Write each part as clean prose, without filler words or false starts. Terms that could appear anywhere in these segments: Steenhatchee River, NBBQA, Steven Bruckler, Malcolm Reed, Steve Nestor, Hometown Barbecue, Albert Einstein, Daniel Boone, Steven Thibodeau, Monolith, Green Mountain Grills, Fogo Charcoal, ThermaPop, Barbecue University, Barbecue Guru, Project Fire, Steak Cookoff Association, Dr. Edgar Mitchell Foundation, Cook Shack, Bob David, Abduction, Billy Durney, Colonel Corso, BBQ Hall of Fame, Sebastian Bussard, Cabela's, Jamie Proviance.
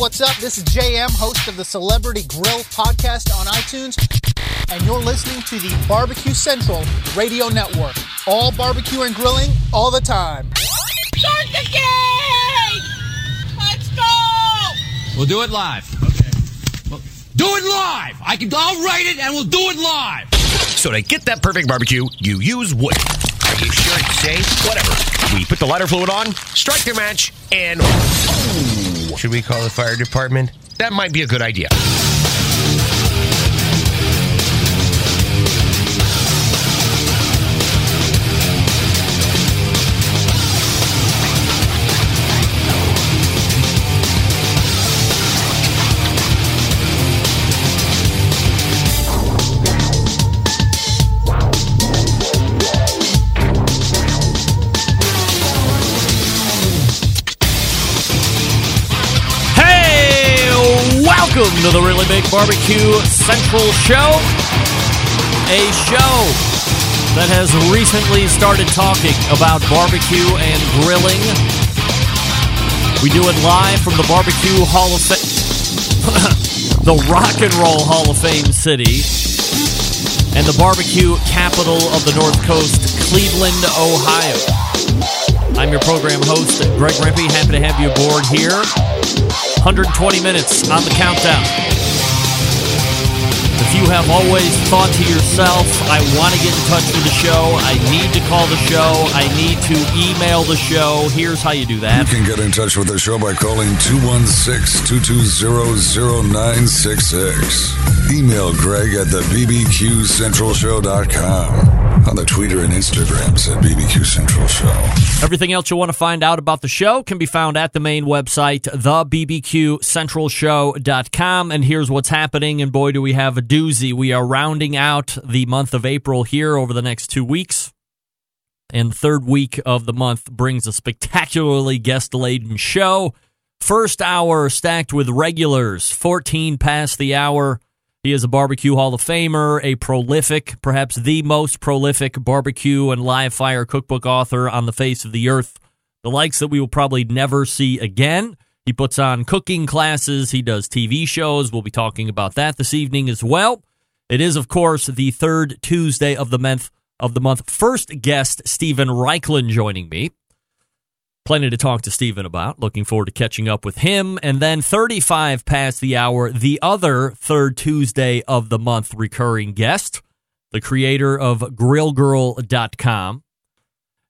what's up? This is JM, host of the Celebrity Grill podcast on iTunes, and you're listening to the Barbecue Central Radio Network. All barbecue and grilling, all the time. Start the game! Let's go! We'll do it live. Okay. Well, do it live! I'll write it and we'll do it live! So to get that perfect barbecue, you use wood. Are you sure it's safe? Whatever. We put the lighter fluid on, strike the match, and... Oh. Should we call the fire department? That might be a good idea. Welcome to the Really Big Barbecue Central Show, a show that has recently started talking about barbecue and grilling. We do it live from the Barbecue Hall of Fame, the Rock and Roll Hall of Fame City, and the barbecue capital of the North Coast, Cleveland, Ohio. I'm your program host, Greg Rempe. Happy to have you aboard here. 120 minutes on the countdown. If you have always thought to yourself, I want to get in touch with the show, I need to call the show, I need to email the show, here's how you do that. You can get in touch with the show by calling 216-220-0966. Email Greg at thebbqcentralshow.com. On the Twitter and Instagrams at BBQ Central Show. Everything else you want to find out about the show can be found at the main website, thebbqcentralshow.com. And here's what's happening, and boy, do we have a doozy. We are rounding out the month of April here over the next 2 weeks. And third week of the month brings a spectacularly guest-laden show. First hour stacked with regulars, 14 past the hour. He is a Barbecue Hall of Famer, a prolific, perhaps the most prolific barbecue and live fire cookbook author on the face of the earth, the likes that we will probably never see again. He puts on cooking classes. He does TV shows. We'll be talking about that this evening as well. It is, of course, the third Tuesday of the month. First guest, Steven Raichlen, joining me. Plenty to talk to Steven about. Looking forward to catching up with him. And then 35 past the hour, the other third Tuesday of the month recurring guest, the creator of GrillGirl.com,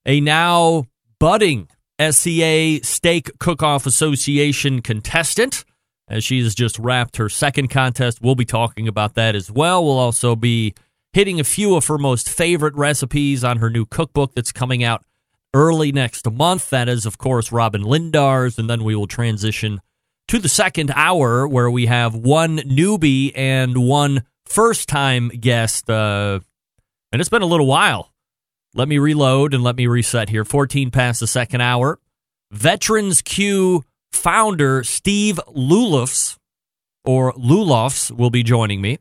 a now budding SCA Steak Cookoff Association contestant, as she has just wrapped her second contest. We'll be talking about that as well. We'll also be hitting a few of her most favorite recipes on her new cookbook that's coming out early next month. That is, of course, Robyn Lindars, and then we will transition to the second hour where we have one newbie and one first-time guest, and it's been a little while. Let me reload and let me reset here. 14 past the second hour. Veterans Q founder Steve Lulofs will be joining me.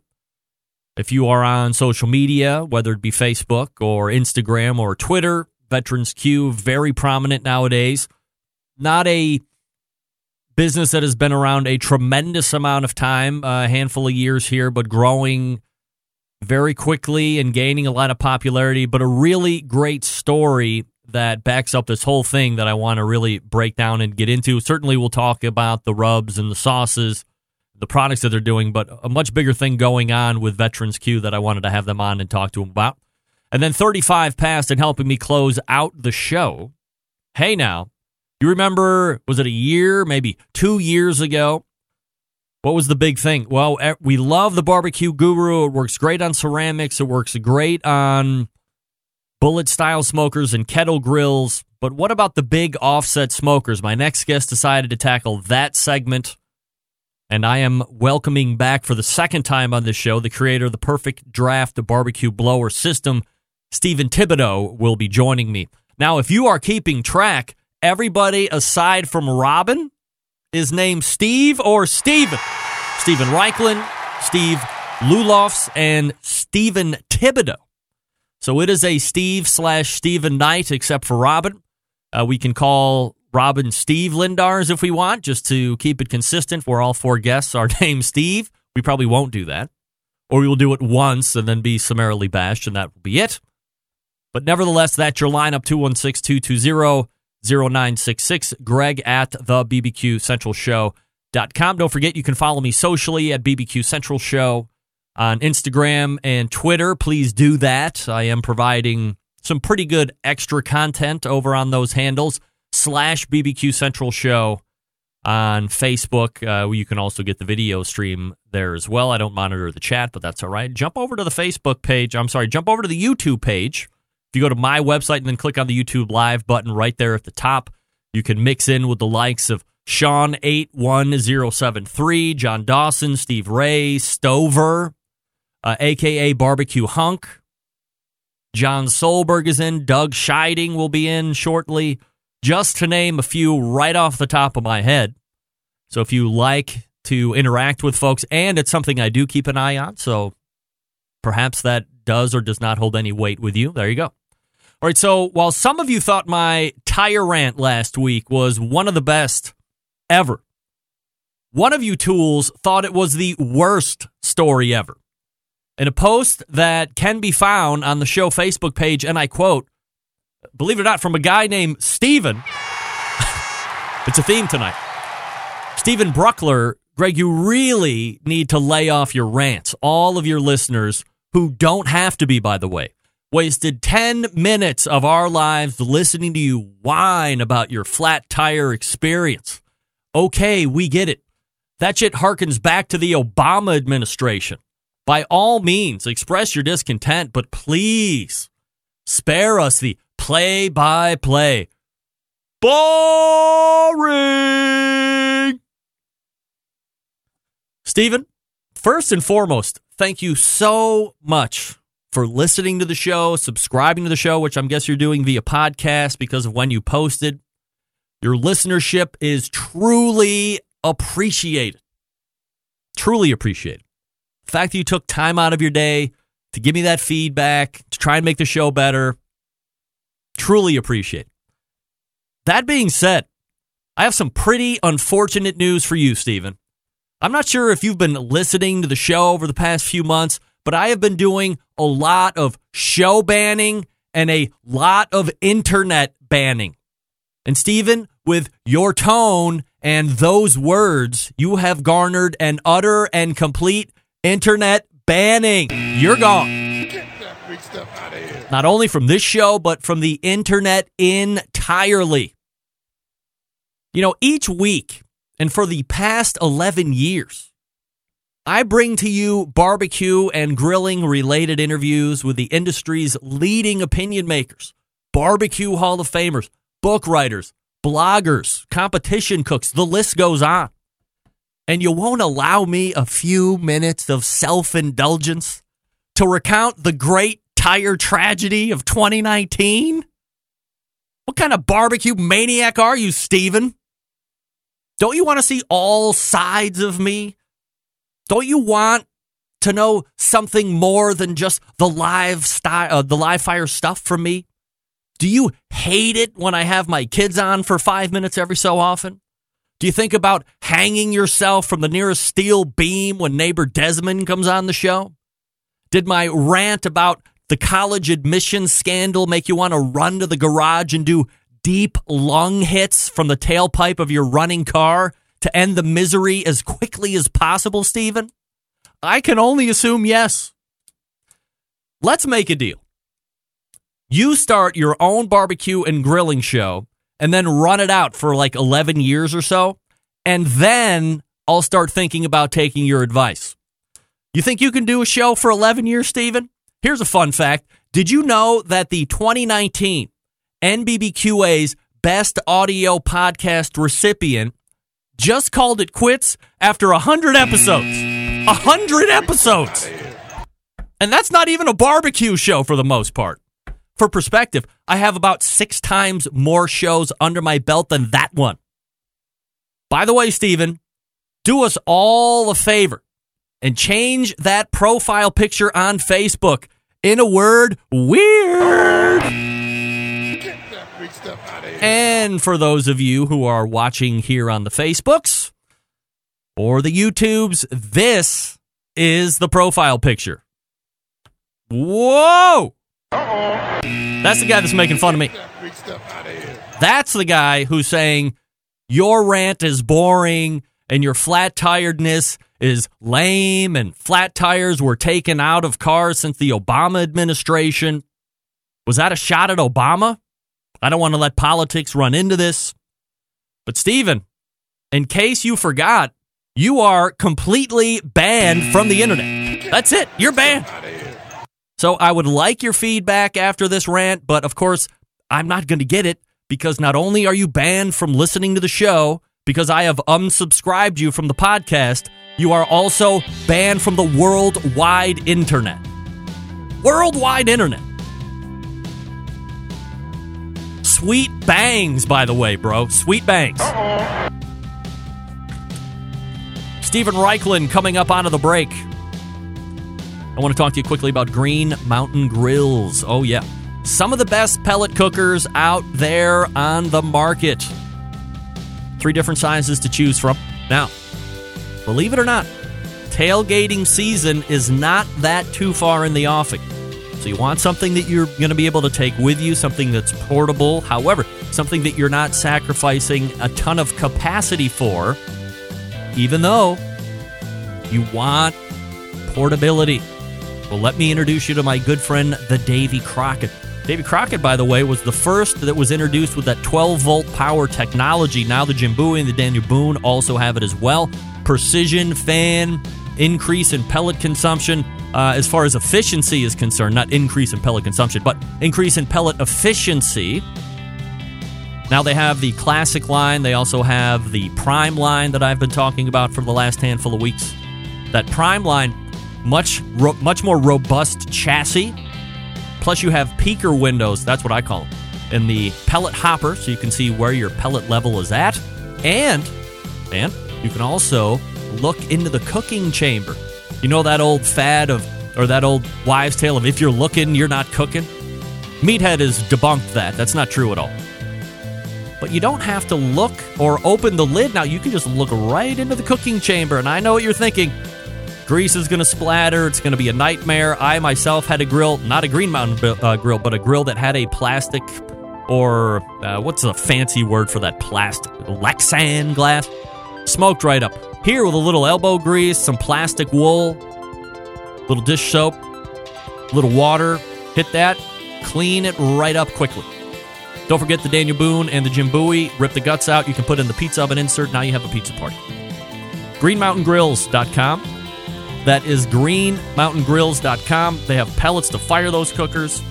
If you are on social media, whether it be Facebook or Instagram or Twitter, Veterans Q, very prominent nowadays. Not a business that has been around a tremendous amount of time, a handful of years here, but growing very quickly and gaining a lot of popularity, but a really great story that backs up this whole thing that I want to really break down and get into. Certainly we'll talk about the rubs and the sauces, the products that they're doing, but a much bigger thing going on with Veterans Q that I wanted to have them on and talk to them about. And then 35 past and helping me close out the show. Hey now, you remember, was it a year, maybe 2 years ago? What was the big thing? Well, we love the Barbecue Guru. It works great on ceramics. It works great on bullet-style smokers and kettle grills. But what about the big offset smokers? My next guest decided to tackle that segment. And I am welcoming back for the second time on this show, the creator of the Perfect Draft Barbecue Blower System, Stephen Thibodeau, will be joining me. Now, if you are keeping track, everybody aside from Robyn is named Steve or Steven. Steven Raichlen, Steve Lulofs, and Steven Thibodeau. So it is a Steve/Steven night, except for Robyn. We can call Robyn Steve Lindars if we want, just to keep it consistent for all four guests are named Steve. We probably won't do that. Or we will do it once and then be summarily bashed, and that will be it. But nevertheless, that's your lineup, 216-220-0966, Greg at the BBQCentralShow.com. Don't forget, you can follow me socially at BBQ Central Show on Instagram and Twitter. Please do that. I am providing some pretty good extra content over on those handles, / BBQ Central Show on Facebook. You can also get the video stream there as well. I don't monitor the chat, but that's all right. Jump over to the Facebook page. I'm sorry, jump over to the YouTube page. If you go to my website and then click on the YouTube Live button right there at the top, you can mix in with the likes of Sean81073, John Dawson, Steve Ray, Stover, a.k.a. Barbecue Hunk. John Solberg is in. Doug Scheiding will be in shortly, just to name a few right off the top of my head. So if you like to interact with folks, and it's something I do keep an eye on, so perhaps that does or does not hold any weight with you. There you go. All right, so while some of you thought my tire rant last week was one of the best ever, one of you tools thought it was the worst story ever. In a post that can be found on the show Facebook page, and I quote, believe it or not, from a guy named Steven. It's a theme tonight. Steven Bruckler, Greg, you really need to lay off your rants. All of your listeners, who don't have to be, by the way, wasted 10 minutes of our lives listening to you whine about your flat tire experience. Okay, we get it. That shit harkens back to the Obama administration. By all means, express your discontent, but please spare us the play-by-play. Boring! Steven, first and foremost, thank you so much for listening to the show, subscribing to the show, which I guess you're doing via podcast because of when you posted. Your listenership is truly appreciated. Truly appreciated. The fact that you took time out of your day to give me that feedback, to try and make the show better, truly appreciate it. That being said, I have some pretty unfortunate news for you, Steven. I'm not sure if you've been listening to the show over the past few months, but I have been doing a lot of show banning and a lot of internet banning. And Steven, with your tone and those words, you have garnered an utter and complete internet banning. You're gone. Get that big stuff out of here. Not only from this show, but from the internet entirely. You know, each week, and for the past 11 years, I bring to you barbecue and grilling related interviews with the industry's leading opinion makers, barbecue Hall of Famers, book writers, bloggers, competition cooks, the list goes on. And you won't allow me a few minutes of self-indulgence to recount the great tire tragedy of 2019? What kind of barbecue maniac are you, Steven? Don't you want to see all sides of me? Don't you want to know something more than just the live fire stuff from me? Do you hate it when I have my kids on for 5 minutes every so often? Do you think about hanging yourself from the nearest steel beam when neighbor Desmond comes on the show? Did my rant about the college admissions scandal make you want to run to the garage and do deep lung hits from the tailpipe of your running car to end the misery as quickly as possible, Steven? I can only assume yes. Let's make a deal. You start your own barbecue and grilling show and then run it out for like 11 years or so, and then I'll start thinking about taking your advice. You think you can do a show for 11 years, Steven? Here's a fun fact. Did you know that the 2019 NBBQA's Best Audio Podcast recipient just called it quits after 100 episodes? 100 episodes! And that's not even a barbecue show for the most part. For perspective, I have about 6 times more shows under my belt than that one. By the way, Steven, do us all a favor and change that profile picture on Facebook. In a word, weird. Get that big stuff out of here. And for those of you who are watching here on the Facebooks or the YouTubes, this is the profile picture. Whoa! Uh-oh. That's the guy that's making fun of me. That's the guy who's saying, your rant is boring and your flat tiredness is lame and flat tires were taken out of cars since the Obama administration. Was that a shot at Obama? I don't want to let politics run into this. But Steven, in case you forgot, you are completely banned from the internet. That's it. You're banned. So I would like your feedback after this rant, but of course, I'm not going to get it because not only are you banned from listening to the show because I have unsubscribed you from the podcast, you are also banned from the worldwide internet. Worldwide internet. Sweet bangs, by the way, bro. Sweet bangs. Uh-oh. Steven Raichlen coming up onto the break. I want to talk to you quickly about Green Mountain Grills. Oh, yeah. Some of the best pellet cookers out there on the market. 3 different sizes to choose from. Now, believe it or not, tailgating season is not that too far in the offing. So you want something that you're going to be able to take with you, something that's portable, however, something that you're not sacrificing a ton of capacity for, even though you want portability. Well, let me introduce you to my good friend, the Davy Crockett. Davy Crockett, by the way, was the first that was introduced with that 12-volt power technology. Now the Jim Bowie and the Daniel Boone also have it as well. Precision fan, increase in pellet consumption. As far as efficiency is concerned, not increase in pellet consumption, but increase in pellet efficiency. Now they have the classic line. They also have the prime line that I've been talking about for the last handful of weeks. That prime line, much more robust chassis. Plus you have peaker windows, that's what I call them, in the pellet hopper, so you can see where your pellet level is at. And you can also look into the cooking chamber. You know that old fad of, or that old wives' tale of, if you're looking, you're not cooking? Meathead has debunked that. That's not true at all. But you don't have to look or open the lid now. You can just look right into the cooking chamber, and I know what you're thinking. Grease is going to splatter. It's going to be a nightmare. I myself had a grill, not a Green Mountain grill, but a grill that had a plastic or what's the fancy word for that plastic? Lexan glass. Smoked right up. Here with a little elbow grease, some plastic wool, little dish soap, little water. Hit that. Clean it right up quickly. Don't forget the Daniel Boone and the Jim Bowie. Rip the guts out. You can put in the pizza oven insert. Now you have a pizza party. GreenMountainGrills.com. That is greenmountaingrills.com. They have pellets to fire those cookers.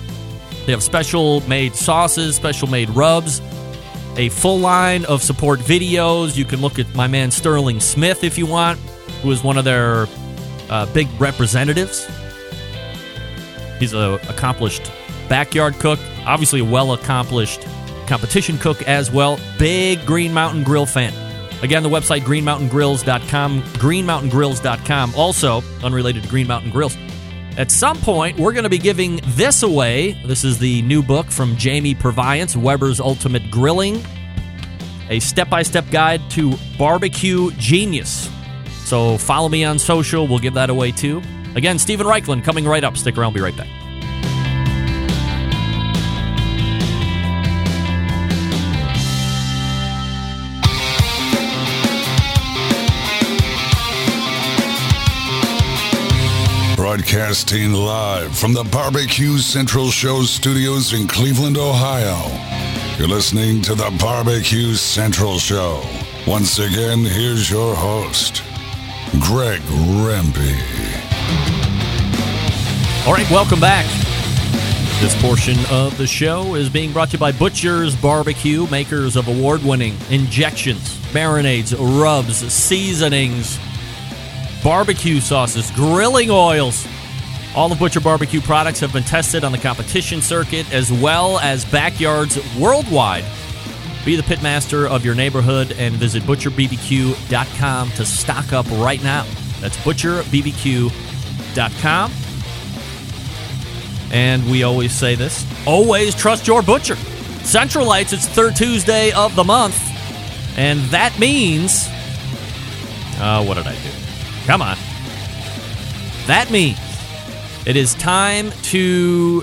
They have special-made sauces, special-made rubs, a full line of support videos. You can look at my man Sterling Smith if you want, who is one of their big representatives. He's an accomplished backyard cook, obviously a well-accomplished competition cook as well. Big Green Mountain Grill fan. Again, the website, greenmountaingrills.com, greenmountaingrills.com, also unrelated to Green Mountain Grills. At some point, we're going to be giving this away. This is the new book from Jamie Proviance, Weber's Ultimate Grilling, a step-by-step guide to barbecue genius. So follow me on social. We'll give that away, too. Again, Steven Raichlen coming right up. Stick around. Be right back. Broadcasting live from the Barbecue Central Show studios in Cleveland, Ohio. You're listening to the Barbecue Central Show. Once again, here's your host, Greg Rempe. All right, welcome back. This portion of the show is being brought to you by Butcher's Barbecue, makers of award-winning injections, marinades, rubs, seasonings, barbecue sauces, grilling oils. All of Butcher Barbecue products have been tested on the competition circuit as well as backyards worldwide. Be the pitmaster of your neighborhood and visit ButcherBBQ.com to stock up right now. That's ButcherBBQ.com. And we always say this, always trust your butcher. Central Lights, it's the third Tuesday of the month. And that means... what did I do? Come on. That means it is time to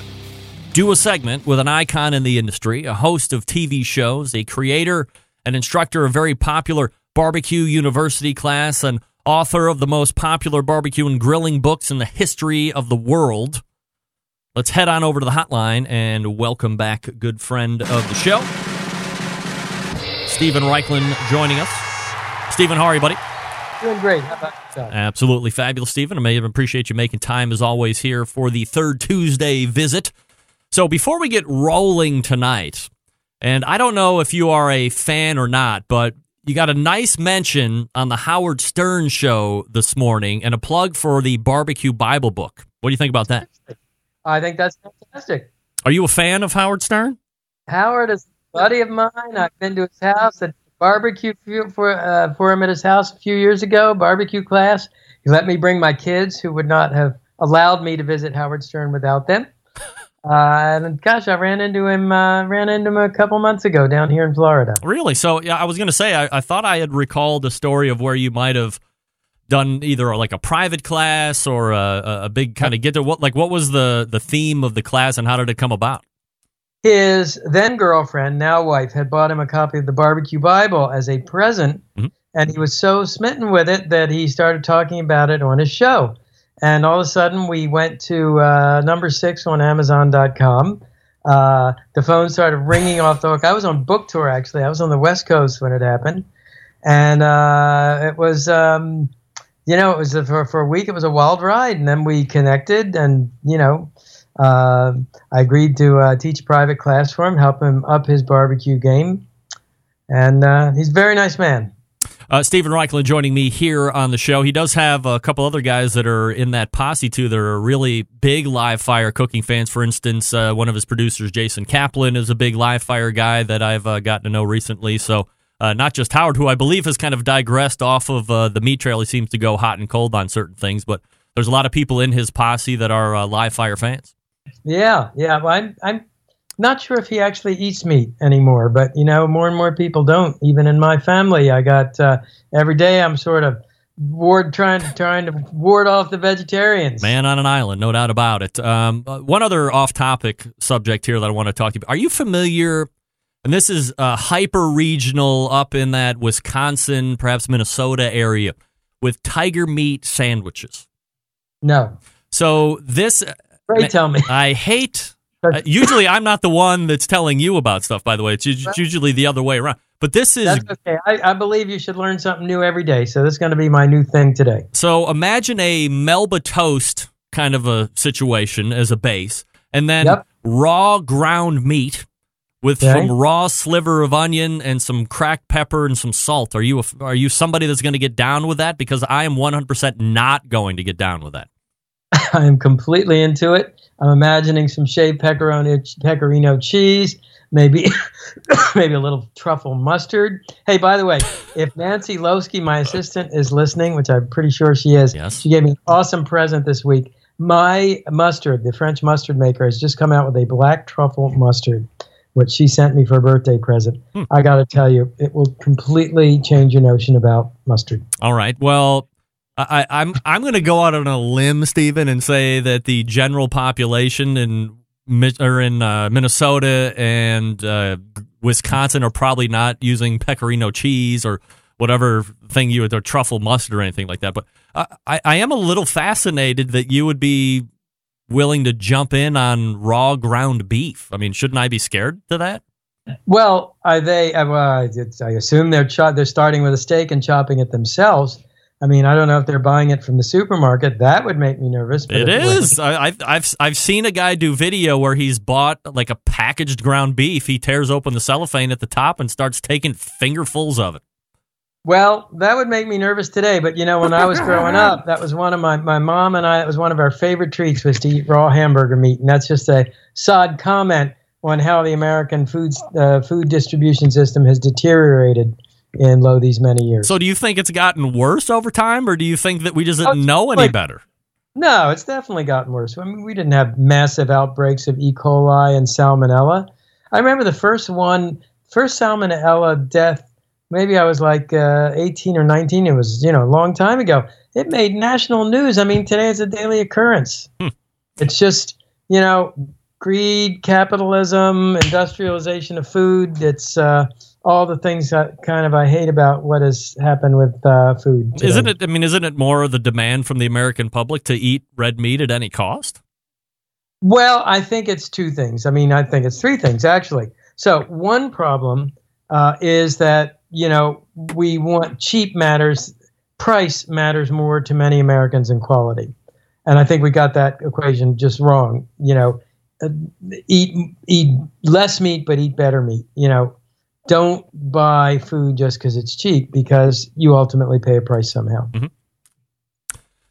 do a segment with an icon in the industry, a host of TV shows, a creator, an instructor of very popular Barbecue University class, an author of the most popular barbecue and grilling books in the history of the world. Let's head on over to the hotline and welcome back a good friend of the show, Steven Raichlen, joining us. Steven, how are you, buddy? Doing great. How about yourself? Absolutely fabulous, Steven. I appreciate you making time, as always, here for the third Tuesday visit. So before we get rolling tonight, and I don't know if you are a fan or not, but you got a nice mention on the Howard Stern show this morning and a plug for the Barbecue Bible book. What do you think about that? I think that's fantastic. Are you a fan of Howard Stern? Howard is a buddy of mine. I've been to his house and barbecue for him at his house a few years ago, barbecue class. He let me bring my kids, who would not have allowed me to visit Howard Stern without them. And gosh, I ran into him a couple months ago down here in Florida. Really? So yeah, I was going to say, I thought I had recalled a story of where you might have done either like a private class or a big kind of get to what, like what was the theme of the class and how did it come about? His then girlfriend, now wife, had bought him a copy of the Barbecue Bible as a present, mm-hmm. and he was so smitten with it that he started talking about it on his show. And all of a sudden, we went to number 6 on Amazon.com. The phone started ringing off the hook. I was on book tour, actually. I was on the West Coast when it happened. And it was, it was for a week, it was a wild ride. And then we connected and, I agreed to teach a private class for him, help him up his barbecue game. And he's a very nice man. Steven Raichlen joining me here on the show. He does have a couple other guys that are in that posse, too, that are really big live fire cooking fans. For instance, one of his producers, Jason Kaplan, is a big live fire guy that I've gotten to know recently. So not just Howard, who I believe has kind of digressed off of the meat trail. He seems to go hot and cold on certain things, but there's a lot of people in his posse that are live fire fans. Yeah. Well, I'm not sure if he actually eats meat anymore, but, more and more people don't. Even in my family, I got every day I'm sort of trying to ward off the vegetarians. Man on an island, no doubt about it. One other off-topic subject here that I want to talk to you about. Are you familiar, and this is hyper-regional up in that Wisconsin, perhaps Minnesota area, with tiger meat sandwiches? No. So this... Pray tell me. I hate... usually, I'm not the one that's telling you about stuff, by the way. It's usually the other way around. But this is... That's okay. I believe you should learn something new every day, so this is going to be my new thing today. So imagine a Melba toast kind of a situation as a base, and then raw ground meat with some raw sliver of onion and some cracked pepper and some salt. Are you somebody that's going to get down with that? Because I am 100% not going to get down with that. I am completely into it. I'm imagining some shaved pecorino cheese, maybe a little truffle mustard. Hey, by the way, if Nancy Loski, my assistant, is listening, which I'm pretty sure she is, yes. She gave me an awesome present this week. My mustard, the French mustard maker, has just come out with a black truffle mustard, which she sent me for a birthday present. I got to tell you, it will completely change your notion about mustard. All right, well... I'm going to go out on a limb, Steven, and say that the general population in Minnesota and Wisconsin are probably not using pecorino cheese or whatever thing you would, or truffle mustard or anything like that. But I am a little fascinated that you would be willing to jump in on raw ground beef. I mean, shouldn't I be scared to that? Well, I assume they're starting with a steak and chopping it themselves. I mean, I don't know if they're buying it from the supermarket. That would make me nervous. It is. I've seen a guy do video where he's bought like a packaged ground beef. He tears open the cellophane at the top and starts taking fingerfuls of it. Well, that would make me nervous today. But, when I was growing up, that was one of my mom and I, it was one of our favorite treats was to eat raw hamburger meat. And that's just a sad comment on how the American food distribution system has deteriorated in these many years. So do you think it's gotten worse over time, or do you think that we just didn't know any better? No, it's definitely gotten worse. I mean, we didn't have massive outbreaks of E. coli and salmonella. I remember the first one, first salmonella death, maybe I was like 18 or 19. It was, you know, a long time ago. It made national news. I mean, today it's a daily occurrence. It's just, you know, greed, capitalism, industrialization of food. It's all the things that kind of I hate about what has happened with food today. Isn't it? I mean, isn't it more of the demand from the American public to eat red meat at any cost? Well, I think it's two things. I mean, I think it's three things, actually. So one problem is that, you know, we want cheap matters. Price matters more to many Americans than quality. And I think we got that equation just wrong. You know, eat less meat, but eat better meat. You know, don't buy food just because it's cheap, because you ultimately pay a price somehow. Mm-hmm.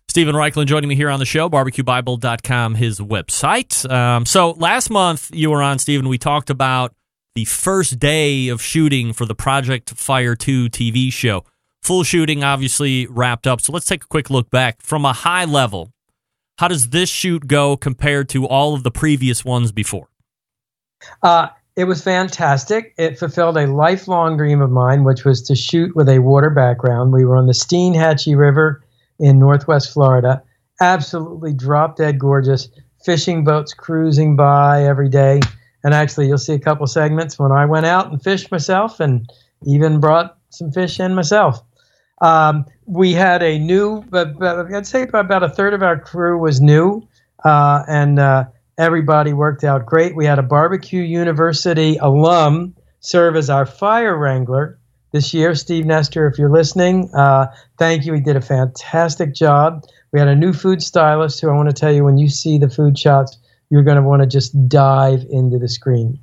Steven Raichlen joining me here on the show, barbecuebible.com, his website. So last month you were on, Steven, we talked about the first day of shooting for the Project Fire 2 TV show. Full shooting obviously wrapped up, so let's take a quick look back. From a high level, how does this shoot go compared to all of the previous ones before? It was fantastic. It fulfilled a lifelong dream of mine, which was to shoot with a water background. We were on the Steenhatchee River in northwest Florida, absolutely drop-dead gorgeous, fishing boats cruising by every day. And actually, you'll see a couple segments when I went out and fished myself and even brought some fish in myself. We had a new, I'd say about a third of our crew was new, and everybody worked out great. We had a Barbecue University alum serve as our fire wrangler this year. Steve Nestor, if you're listening, thank you. He did a fantastic job. We had a new food stylist who I want to tell you, when you see the food shots, you're going to want to just dive into the screen.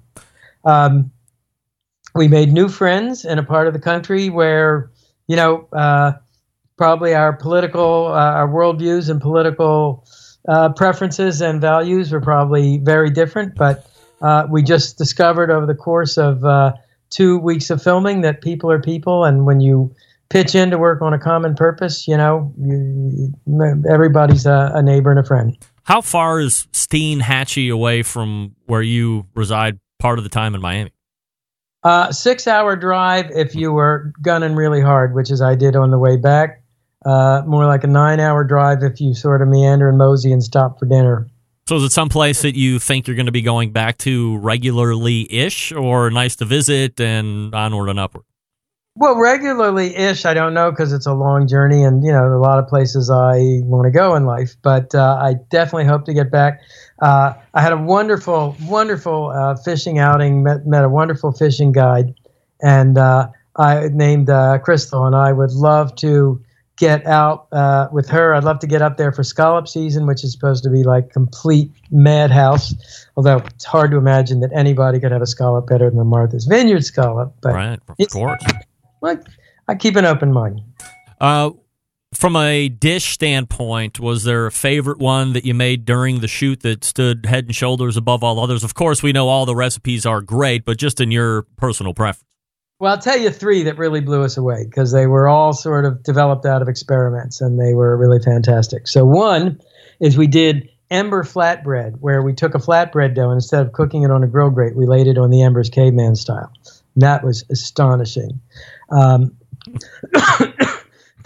We made new friends in a part of the country where, you know, probably our political, our worldviews and political preferences and values were probably very different. But we just discovered over the course of 2 weeks of filming that people are people, and when you pitch in to work on a common purpose, you know, everybody's a neighbor and a friend. How far is Steenhatchee away from where you reside part of the time in Miami? 6 hour drive if you were gunning really hard, which is I did on the way back. More like a 9 hour drive if you sort of meander and mosey and stop for dinner. So is it someplace that you think you're going to be going back to regularly-ish, or nice to visit and onward and upward? Well, regularly-ish, I don't know, because it's a long journey and, you know, a lot of places I want to go in life. But I definitely hope to get back. I had a wonderful, wonderful fishing outing, met a wonderful fishing guide, and I named Crystal, and I would love to get out with her. I'd love to get up there for scallop season, which is supposed to be like complete madhouse, although it's hard to imagine that anybody could have a scallop better than Martha's Vineyard scallop. But right, of course. Look, I keep an open mind. From a dish standpoint, was there a favorite one that you made during the shoot that stood head and shoulders above all others? Of course, we know all the recipes are great, but just in your personal preference. Well, I'll tell you three that really blew us away, because they were all sort of developed out of experiments, and they were really fantastic. So one is we did ember flatbread, where we took a flatbread dough, and instead of cooking it on a grill grate, we laid it on the embers caveman style. And that was astonishing. The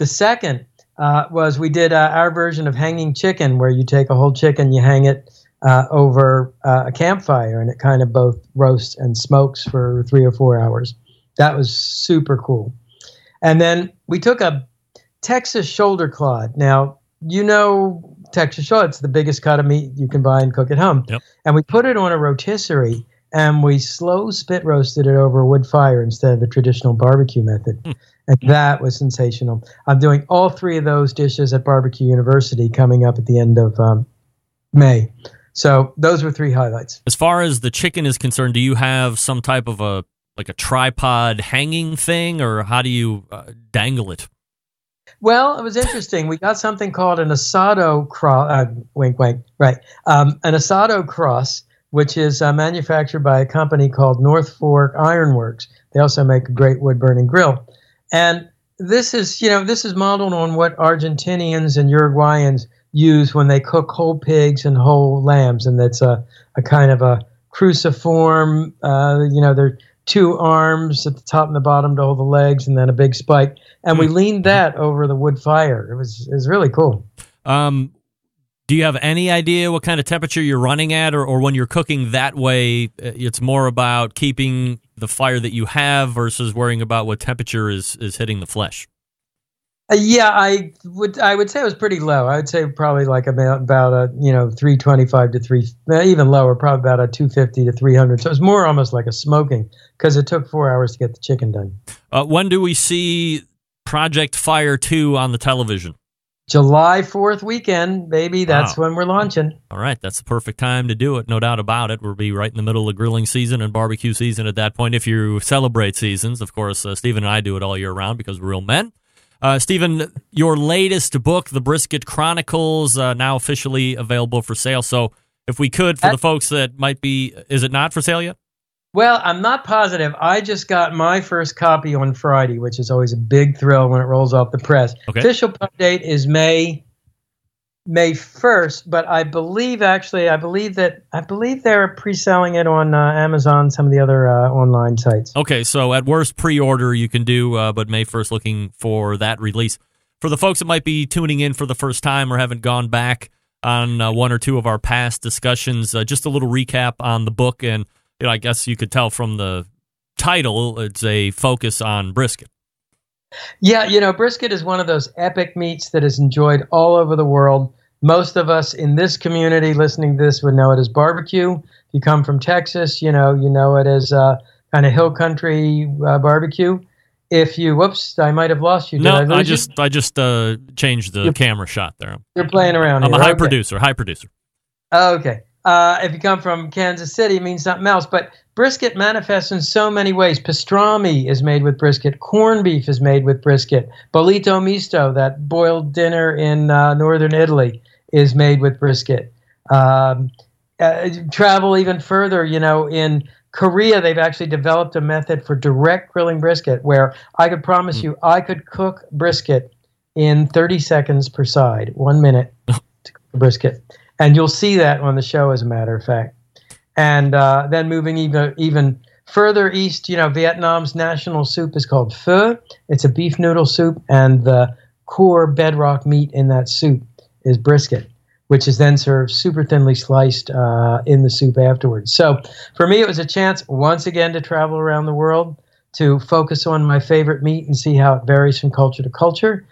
second was we did our version of hanging chicken, where you take a whole chicken, you hang it over a campfire, and it kind of both roasts and smokes for 3 or 4 hours. That was super cool. And then we took a Texas shoulder clod. Now, you know Texas shoulder. It's the biggest cut of meat you can buy and cook at home. Yep. And we put it on a rotisserie, and we slow spit roasted it over a wood fire instead of the traditional barbecue method. And that was sensational. I'm doing all three of those dishes at Barbecue University coming up at the end of May. So those were three highlights. As far as the chicken is concerned, do you have some type of a like a tripod hanging thing, or how do you dangle it? Well, it was interesting. We got something called an asado cross, wink, wink, right. An asado cross, which is manufactured by a company called North Fork Ironworks. They also make a great wood-burning grill. And this is, you know, this is modeled on what Argentinians and Uruguayans use when they cook whole pigs and whole lambs, and that's a kind of a cruciform. There are two arms at the top and the bottom to hold the legs, and then a big spike. And we leaned that over the wood fire. It was really cool. Do you have any idea what kind of temperature you're running at, or when you're cooking that way, it's more about keeping the fire that you have versus worrying about what temperature is hitting the flesh? Yeah, I would say it was pretty low. I would say probably like about 325 to three, even lower, probably about a 250 to 300. So it was more almost like a smoking because it took 4 hours to get the chicken done. When do we see Project Fire 2 on the television? July 4th weekend, baby. That's when we're launching. All right. That's the perfect time to do it. No doubt about it. We'll be right in the middle of grilling season and barbecue season at that point. If you celebrate seasons, of course, Steven and I do it all year round because we're real men. Steven, your latest book, The Brisket Chronicles, now officially available for sale. So if we could, for the folks that might be, is it not for sale yet? Well, I'm not positive. I just got my first copy on Friday, which is always a big thrill when it rolls off the press. Okay. Official pub date is May 1st, but I believe they're pre-selling it on Amazon, some of the other online sites. Okay, so at worst pre-order you can do, but May 1st looking for that release. For the folks that might be tuning in for the first time or haven't gone back on one or two of our past discussions, just a little recap on the book and I guess you could tell from the title, it's a focus on brisket. Yeah, brisket is one of those epic meats that is enjoyed all over the world. Most of us in this community listening to this would know it as barbecue. If you come from Texas, you know it as kind of hill country barbecue. If you, whoops, I might have lost you. No, I just changed the camera shot there. You're playing around. I'm here. a high producer. Okay. If you come from Kansas City, it means something else. But brisket manifests in so many ways. Pastrami is made with brisket. Corned beef is made with brisket. Bollito misto, that boiled dinner in northern Italy, is made with brisket. Travel even further, in Korea, they've actually developed a method for direct grilling brisket where I could promise you I could cook brisket in 30 seconds per side, 1 minute to cook the brisket. And you'll see that on the show, as a matter of fact. And then moving even further east, Vietnam's national soup is called pho. It's a beef noodle soup, and the core bedrock meat in that soup is brisket, which is then served super thinly sliced in the soup afterwards. So for me, it was a chance, once again, to travel around the world, to focus on my favorite meat and see how it varies from culture to culture.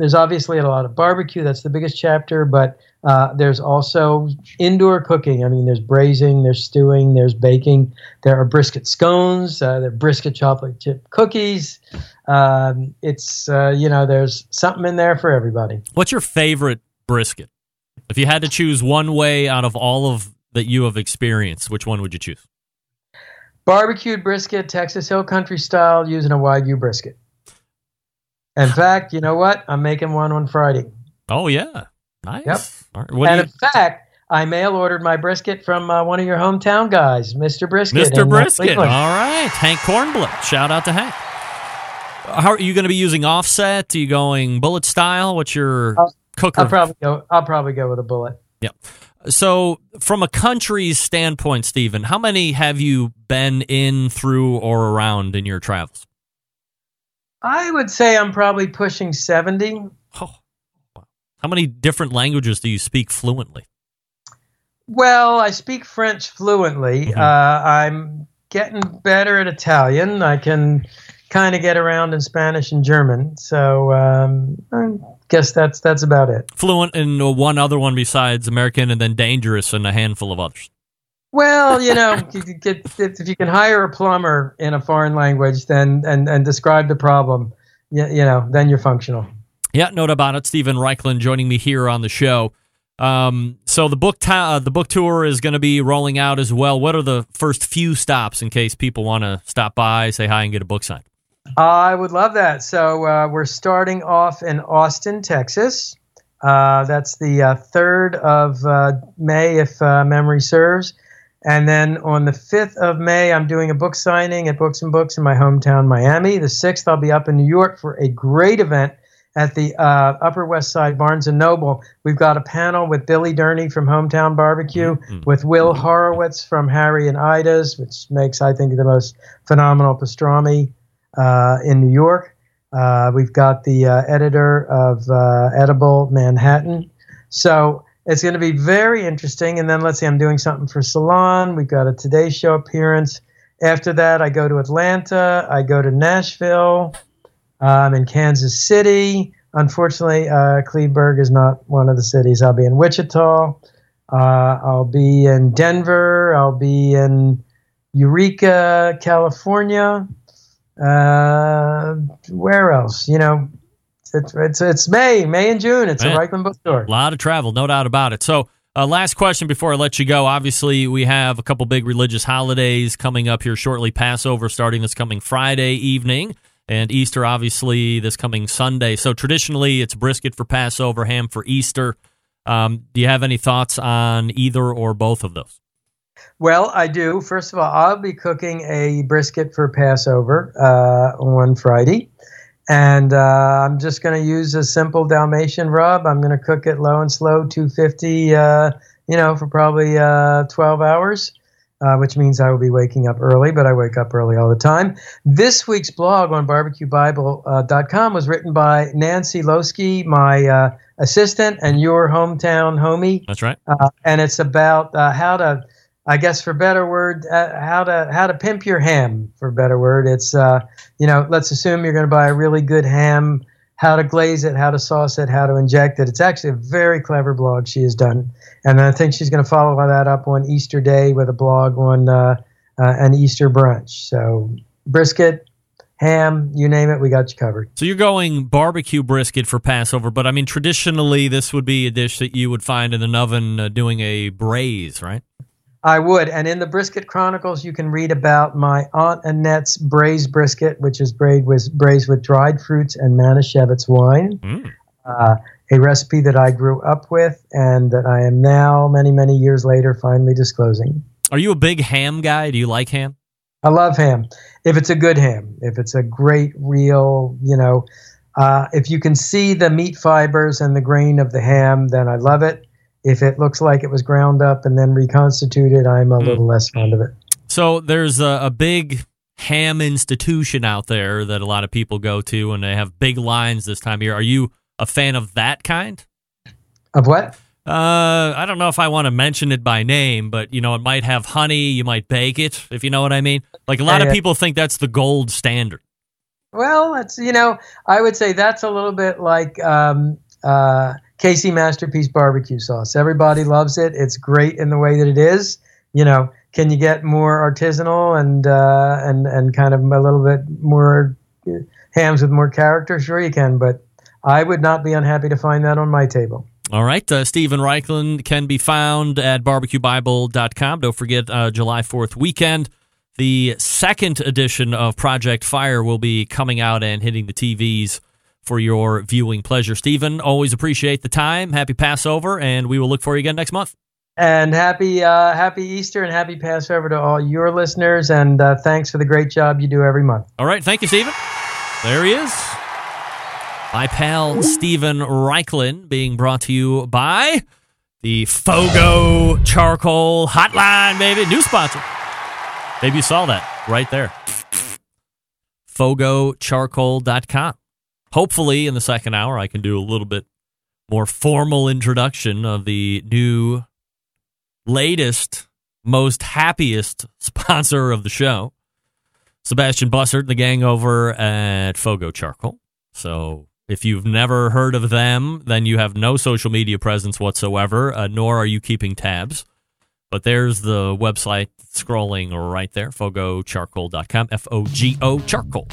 There's obviously a lot of barbecue. That's the biggest chapter, but there's also indoor cooking. I mean, there's braising, there's stewing, there's baking. There are brisket scones, there are brisket chocolate chip cookies. There's something in there for everybody. What's your favorite brisket? If you had to choose one way out of all of that you have experienced, which one would you choose? Barbecued brisket, Texas Hill Country style, using a Wagyu brisket. In fact, you know what? I'm making one on Friday. Oh, yeah. Nice. Yep. All right. In fact, I mail-ordered my brisket from one of your hometown guys, Mr. Brisket. Mr. Brisket. All right. Hank Kornbluth. Shout out to Hank. How are you going to be using offset? Are you going bullet style? What's your cooker? I'll probably go with a bullet. Yep. So from a country's standpoint, Steven, how many have you been in, through, or around in your travels? I would say I'm probably pushing 70. Oh, wow. How many different languages do you speak fluently? Well, I speak French fluently. Mm-hmm. I'm getting better at Italian. I can kind of get around in Spanish and German. So I guess that's about it. Fluent in one other one besides American, and then dangerous in a handful of others. Well, if you can hire a plumber in a foreign language, then and describe the problem, then you're functional. Yeah, no doubt about it. Steven Raichlen joining me here on the show. So the book tour is going to be rolling out as well. What are the first few stops in case people want to stop by, say hi, and get a book signed? I would love that. So we're starting off in Austin, Texas. That's the 3rd of May, if memory serves. And then on the 5th of May, I'm doing a book signing at Books & Books in my hometown, Miami. The 6th, I'll be up in New York for a great event at the Upper West Side Barnes & Noble. We've got a panel with Billy Durney from Hometown Barbecue, with Will Horowitz from Harry and Ida's, which makes, I think, the most phenomenal pastrami in New York. We've got the editor of Edible Manhattan. So it's going to be very interesting. And then let's see, I'm doing something for Salon. We've got a Today Show appearance. After that, I go to Atlanta. I go to Nashville. I'm in Kansas City. Unfortunately, Kleberg is not one of the cities. I'll be in Wichita. I'll be in Denver. I'll be in Eureka, California. Where else? You know, it's May and June. It's a Raichlen bookstore. A lot of travel, no doubt about it. So, last question before I let you go. Obviously, we have a couple big religious holidays coming up here shortly. Passover starting this coming Friday evening, and Easter, obviously, this coming Sunday. So traditionally, it's brisket for Passover, ham for Easter. Do you have any thoughts on either or both of those? Well, I do. First of all, I'll be cooking a brisket for Passover on Friday. And I'm just going to use a simple Dalmatian rub. I'm going to cook it low and slow, 250, for probably 12 hours, which means I will be waking up early, but I wake up early all the time. This week's blog on BarbecueBible.com was written by Nancy Loski, my assistant, and your hometown homie. That's right. And it's about how to, I guess for better word, how to pimp your ham, for better word. It's, let's assume you're going to buy a really good ham, how to glaze it, how to sauce it, how to inject it. It's actually a very clever blog she has done. And I think she's going to follow that up on Easter Day with a blog on an Easter brunch. So brisket, ham, you name it, we got you covered. So you're going barbecue brisket for Passover, but I mean, traditionally this would be a dish that you would find in an oven doing a braise, right? I would, and in the Brisket Chronicles, you can read about my Aunt Annette's braised brisket, which is braised with dried fruits and Manischewitz wine, a recipe that I grew up with and that I am now, many, many years later, finally disclosing. Are you a big ham guy? Do you like ham? I love ham, if it's a good ham, if it's a great, real, if you can see the meat fibers and the grain of the ham, then I love it. If it looks like it was ground up and then reconstituted, I'm a little less fond of it. So there's a big ham institution out there that a lot of people go to, and they have big lines this time of year. Are you a fan of that kind? Of what? I don't know if I want to mention it by name, but, it might have honey. You might bake it, if you know what I mean. Like, a lot of people think that's the gold standard. Well, that's, I would say that's a little bit like... Casey Masterpiece barbecue sauce. Everybody loves it. It's great in the way that it is. Can you get more artisanal and kind of a little bit more hams with more character? Sure you can, but I would not be unhappy to find that on my table. All right. Steven Raichlen can be found at barbecuebible.com. Don't forget July 4th weekend. The second edition of Project Fire will be coming out and hitting the TVs for your viewing pleasure. Steven, always appreciate the time. Happy Passover, and we will look for you again next month. And happy Easter and happy Passover to all your listeners, and thanks for the great job you do every month. All right, thank you, Steven. There he is. My pal Steven Raichlen, being brought to you by the Fogo Charcoal Hotline, baby. New sponsor. Maybe you saw that right there. FogoCharcoal.com. Hopefully, in the second hour, I can do a little bit more formal introduction of the new, latest, most happiest sponsor of the show, Sebastian Bussard, the gang over at Fogo Charcoal. So if you've never heard of them, then you have no social media presence whatsoever, nor are you keeping tabs. But there's the website scrolling right there, FogoCharcoal.com, F-O-G-O, Charcoal.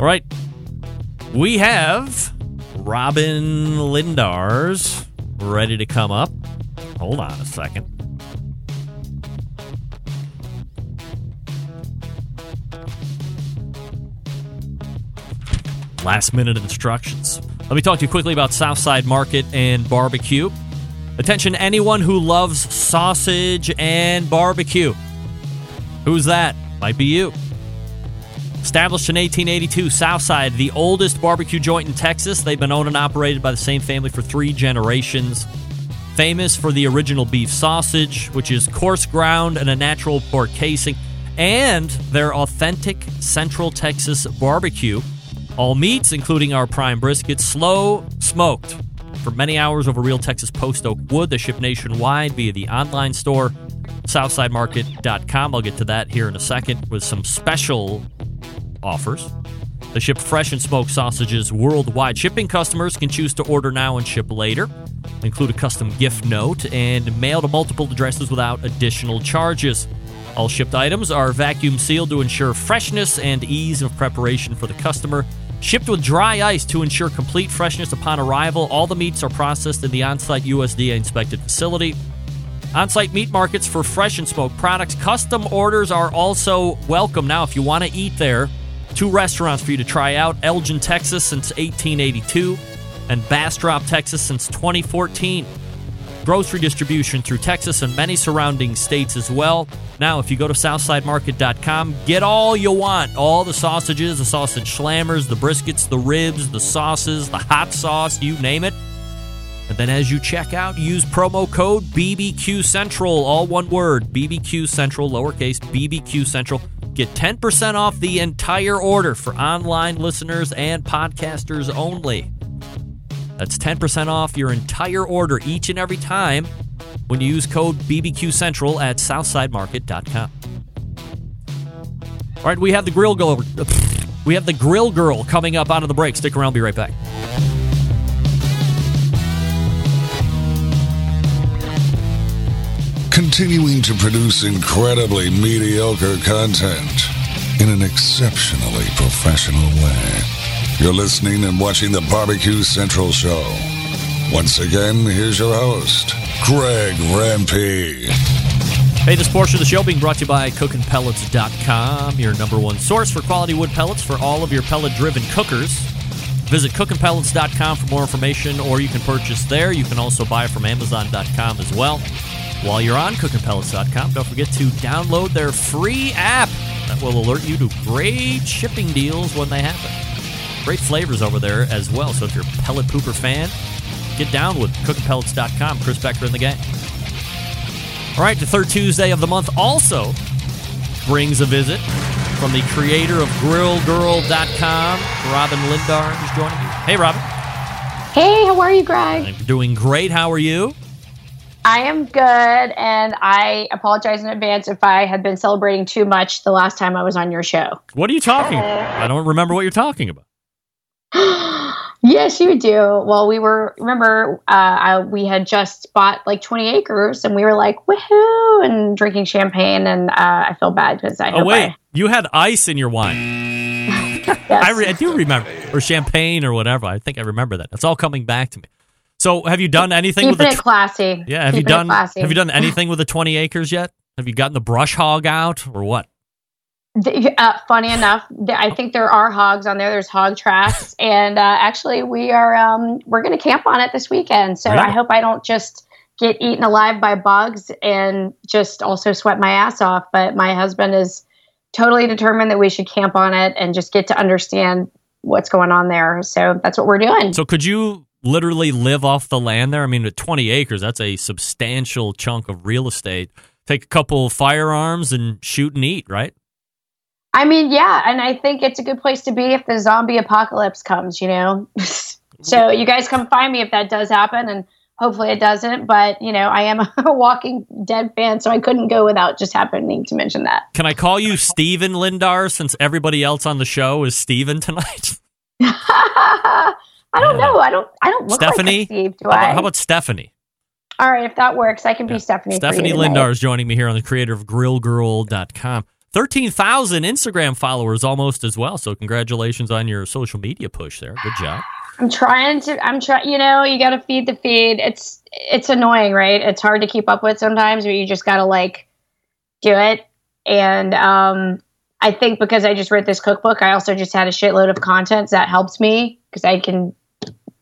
All right, we have Robyn Lindars ready to come up. Hold on a second. Last-minute instructions. Let me talk to you quickly about Southside Market and Barbecue. Attention, anyone who loves sausage and barbecue. Who's that? Might be you. Established in 1882, Southside, the oldest barbecue joint in Texas. They've been owned and operated by the same family for 3 generations. Famous for the original beef sausage, which is coarse ground and a natural pork casing, and their authentic Central Texas barbecue. All meats, including our prime brisket, slow smoked for many hours over real Texas post oak wood. They ship nationwide via the online store, southsidemarket.com. I'll get to that here in a second with some special offers. They ship fresh and smoked sausages worldwide. Shipping customers can choose to order now and ship later. Include a custom gift note and mail to multiple addresses without additional charges. All shipped items are vacuum sealed to ensure freshness and ease of preparation for the customer. Shipped with dry ice to ensure complete freshness upon arrival. All the meats are processed in the on-site USDA inspected facility. On-site meat markets for fresh and smoked products. Custom orders are also welcome. Now, if you want to eat there, 2 restaurants for you to try out. Elgin, Texas since 1882. And Bastrop, Texas since 2014. Grocery distribution through Texas and many surrounding states as well. Now, if you go to southsidemarket.com, get all you want. All the sausages, the sausage slammers, the briskets, the ribs, the sauces, the hot sauce, you name it. And then as you check out, use promo code BBQ Central, all one word, BBQ Central, lowercase, BBQ Central. Get 10% off the entire order for online listeners and podcasters only. That's 10% off your entire order each and every time when you use code BBQ Central at southsidemarket.com. All right, we have the Grill Girl coming up out of the break. Stick around, be right back. Continuing to produce incredibly mediocre content in an exceptionally professional way. You're listening and watching the Barbecue Central Show. Once again, here's your host, Greg Rampey. Hey, this portion of the show being brought to you by CookinPellets.com, your number one source for quality wood pellets for all of your pellet-driven cookers. Visit CookinPellets.com for more information, or you can purchase there. You can also buy from Amazon.com as well. While you're on CookinPellets.com, don't forget to download their free app that will alert you to great shipping deals when they happen. Great flavors over there as well. So if you're a pellet pooper fan, get down with CookinPellets.com. Chris Becker in the game. All right, the third Tuesday of the month also brings a visit from the creator of GrillGirl.com, Robyn Lindars, is joining you. Hey, Robyn. Hey, how are you, Greg? I'm doing great. How are you? I am good, and I apologize in advance if I had been celebrating too much the last time I was on your show. What are you talking about? I don't remember what you're talking about. Yes, you do. Well, we were, remember, we had just bought like 20 acres and we were like, woohoo, and drinking champagne. And I feel bad because I. Oh, wait, you had ice in your wine. Yes. I do remember, or champagne or whatever. I think I remember that. It's all coming back to me. So have you done anything with it? Classy. Yeah. Have you done anything with the 20 acres yet? Have you gotten the brush hog out or what? Funny enough, I think there are hogs on there. There's hog tracks, and actually, we're going to camp on it this weekend. So I hope I don't just get eaten alive by bugs and just also sweat my ass off. But my husband is totally determined that we should camp on it and just get to understand what's going on there. So that's what we're doing. So could you literally live off the land there? I mean, with 20 acres, that's a substantial chunk of real estate. Take a couple firearms and shoot and eat, right? I mean, yeah, and I think it's a good place to be if the zombie apocalypse comes, you know? So you guys come find me if that does happen, and hopefully it doesn't, but, you know, I am a walking dead fan, so I couldn't go without just happening to mention that. Can I call you Steven Lindars since everybody else on the show is Steven tonight? I don't know. I don't look Stephanie? Like Steve, do I? How about Stephanie? All right, if that works, I can be Stephanie. Stephanie Lindars joining me here on the creator of GrillGirl.com. 13,000 Instagram followers almost as well. So congratulations on your social media push there. Good job. I'm trying, you know, you got to feed the feed. It's annoying, right? It's hard to keep up with sometimes, but you just got to like do it. And I think because I just read this cookbook, I also just had a shitload of content. So that helps me because I can,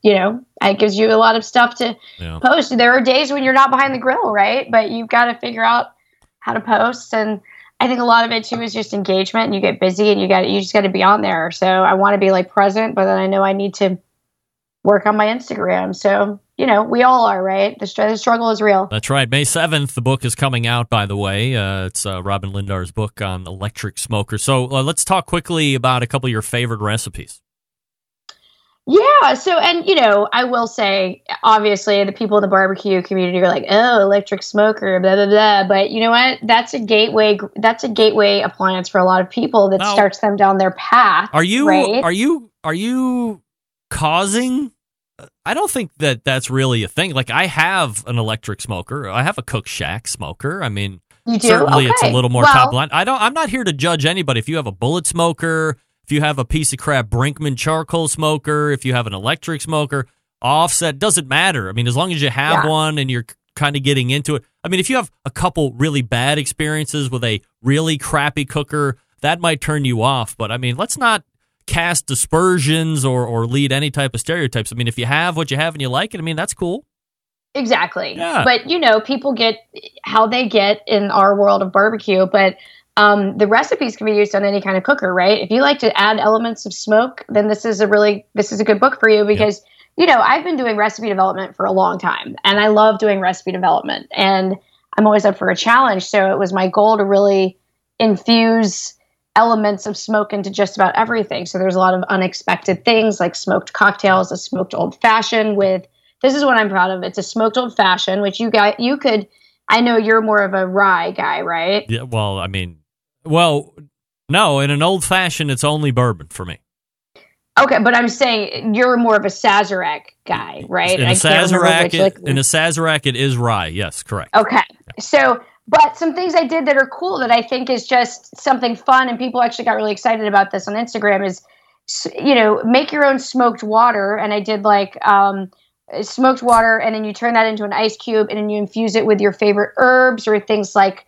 you know, it gives you a lot of stuff to post. There are days when you're not behind the grill, right? But you've got to figure out how to post and I think a lot of it too is just engagement, and you get busy and you just got to be on there. So I want to be like present, but then I know I need to work on my Instagram. So, you know, we all are, right? The struggle is real. That's right. May 7th, the book is coming out, by the way. It's Robyn Lindars' book on electric smokers. So let's talk quickly about a couple of your favorite recipes. Yeah. So, and, you know, I will say, obviously, the people in the barbecue community are like, oh, electric smoker, blah, blah, blah. But you know what? That's a gateway appliance for a lot of people that starts them down their path. Are you causing? I don't think that that's really a thing. Like, I have an electric smoker. I have a Cook Shack smoker. I mean, you do? Certainly okay. It's a little more top line. I'm not here to judge anybody. If you have a bullet smoker, if you have a piece of crap Brinkman charcoal smoker, if you have an electric smoker, offset, doesn't matter. I mean, as long as you have one and you're kind of getting into it. I mean, if you have a couple really bad experiences with a really crappy cooker, that might turn you off. But I mean, let's not cast dispersions or lead any type of stereotypes. I mean, if you have what you have and you like it, I mean, that's cool. Exactly. Yeah. But, you know, people get how they get in our world of barbecue, but the recipes can be used on any kind of cooker, right? If you like to add elements of smoke, then this is a good book for you because, you know, I've been doing recipe development for a long time and I love doing recipe development and I'm always up for a challenge. So it was my goal to really infuse elements of smoke into just about everything. So there's a lot of unexpected things like smoked cocktails, a smoked old fashioned with, this is what I'm proud of. It's a smoked old fashioned, which I know you're more of a rye guy, right? Yeah. Well, I mean, well, no, in an old-fashioned, it's only bourbon for me. Okay, but I'm saying you're more of a Sazerac guy, right? In a Sazerac, it is rye. Yes, correct. Okay. Yeah. So, but some things I did that are cool that I think is just something fun, and people actually got really excited about this on Instagram is, you know, make your own smoked water. And I did like smoked water, and then you turn that into an ice cube, and then you infuse it with your favorite herbs or things like,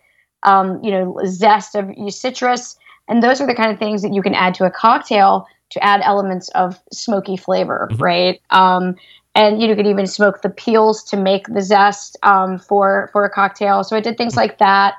you know, zest of citrus, and those are the kind of things that you can add to a cocktail to add elements of smoky flavor, right? And you could even smoke the peels to make the zest for a cocktail. So I did things like that.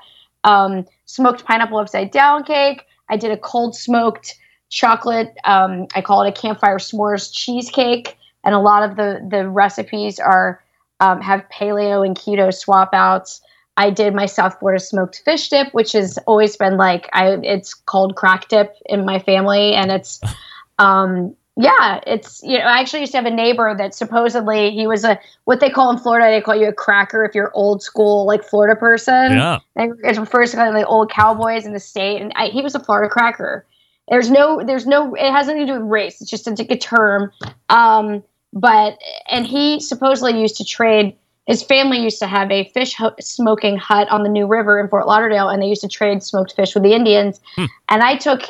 Smoked pineapple upside down cake. I did a cold smoked chocolate. I call it a campfire s'mores cheesecake, and a lot of the recipes are have paleo and keto swap outs. I did my South Florida smoked fish dip, which has always been like, it's called crack dip in my family. And it's, you know, I actually used to have a neighbor that supposedly he was what they call in Florida, they call you a cracker if you're old school, like Florida person. Yeah. It refers to kind of like old cowboys in the state. And he was a Florida cracker. There's no, it has nothing to do with race. It's just a term. But he supposedly used to trade. His family used to have a fish smoking hut on the New River in Fort Lauderdale, and they used to trade smoked fish with the Indians. And I took,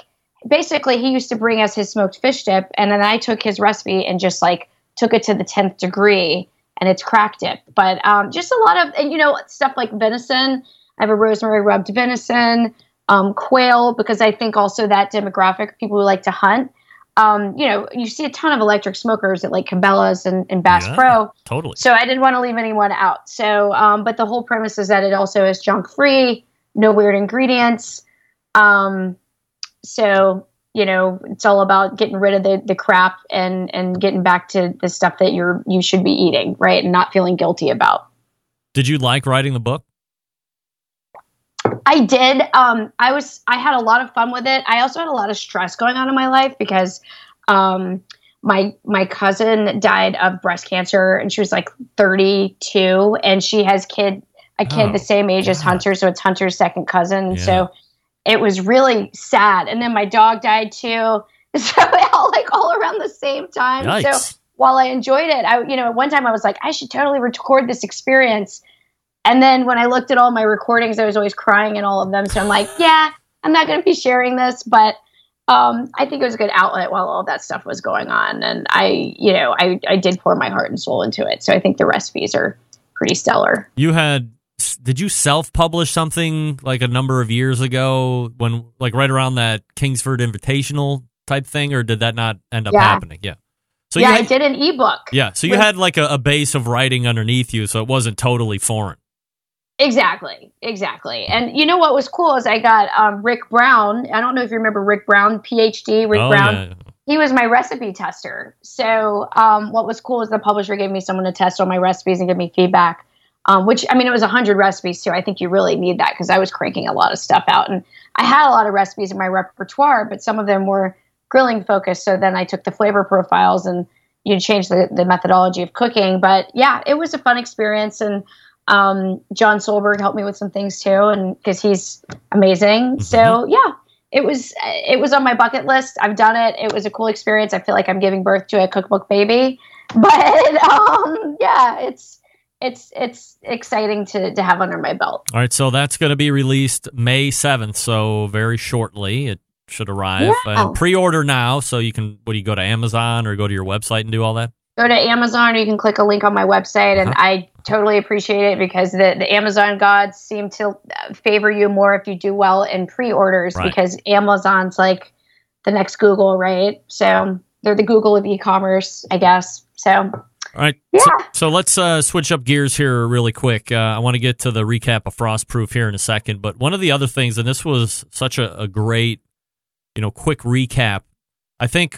basically, he used to bring us his smoked fish dip, and then I took his recipe and just, like, took it to the 10th degree, and it's crack dip. But just a lot of, and you know, stuff like venison. I have a rosemary rubbed venison, quail, because I think also that demographic, people who like to hunt. You know, you see a ton of electric smokers at like Cabela's and Bass Pro. Totally. So I didn't want to leave anyone out. So, but the whole premise is that it also is junk free, no weird ingredients. So, you know, it's all about getting rid of the crap and getting back to the stuff that you should be eating, right? And not feeling guilty about. Did you like writing the book? I did. I had a lot of fun with it. I also had a lot of stress going on in my life because my cousin died of breast cancer, and she was like 32, and she has a kid the same age as Hunter, so it's Hunter's second cousin. Yeah. So it was really sad. And then my dog died too. So all around the same time. Yikes. So while I enjoyed it, at one time I was like, I should totally record this experience. And then when I looked at all my recordings, I was always crying in all of them. So I'm like, yeah, I'm not going to be sharing this. But I think it was a good outlet while all that stuff was going on. And I did pour my heart and soul into it. So I think the recipes are pretty stellar. Did you self-publish something like a number of years ago when like right around that Kingsford Invitational type thing? Or did that not end up happening? Yeah. So I did an ebook. Yeah. So you had like a base of writing underneath you. So it wasn't totally foreign. Exactly. And you know what was cool is I got Rick Brown. I don't know if you remember Rick Brown, PhD, Rick Brown. Yeah. He was my recipe tester. So what was cool is the publisher gave me someone to test all my recipes and give me feedback, which, I mean, it was 100 recipes, too. I think you really need that because I was cranking a lot of stuff out. And I had a lot of recipes in my repertoire, but some of them were grilling focused. So then I took the flavor profiles and you change the methodology of cooking. But, yeah, it was a fun experience. And John Solberg helped me with some things, too, and because he's amazing. Mm-hmm. So, yeah. It was on my bucket list. I've done it. It was a cool experience. I feel like I'm giving birth to a cookbook baby, but yeah, it's exciting to have under my belt. All right, so that's going to be released May 7th, so very shortly it should arrive. Yeah. And pre-order now, so you can. What do you go to Amazon or go to your website and do all that? Go to Amazon, or you can click a link on my website, and I totally appreciate it because the Amazon gods seem to favor you more if you do well in pre-orders, right? Because Amazon's like the next Google, right? So they're the Google of e-commerce, I guess. So, all right. Yeah. So let's switch up gears here really quick. I want to get to the recap of Frostproof here in a second, but one of the other things, and this was such a great, quick recap, I think.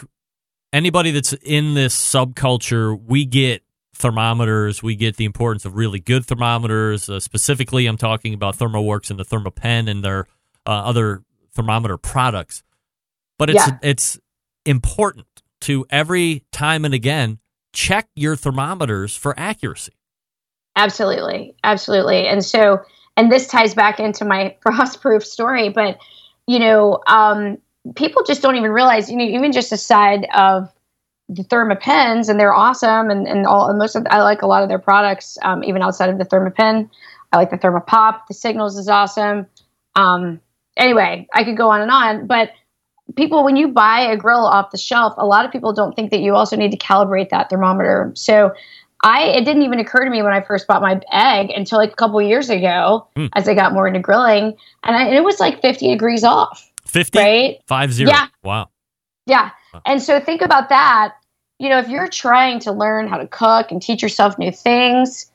Anybody that's in this subculture, we get thermometers. We get the importance of really good thermometers. Specifically, I'm talking about ThermoWorks and the Thermapen and their other thermometer products. But it's important to every time and again check your thermometers for accuracy. Absolutely. And this ties back into my Frostproof story, but people just don't even realize, even just aside of the Thermapens, and they're awesome. I like a lot of their products, even outside of the Thermapen. I like the Thermapop. The Signals is awesome. Anyway, I could go on and on, but people, when you buy a grill off the shelf, a lot of people don't think that you also need to calibrate that thermometer. So it didn't even occur to me when I first bought my egg until like a couple of years ago as I got more into grilling, and it was like 50 degrees off. 50? Right? 50. Yeah. Wow. Yeah. And so think about that. If you're trying to learn how to cook and teach yourself new things,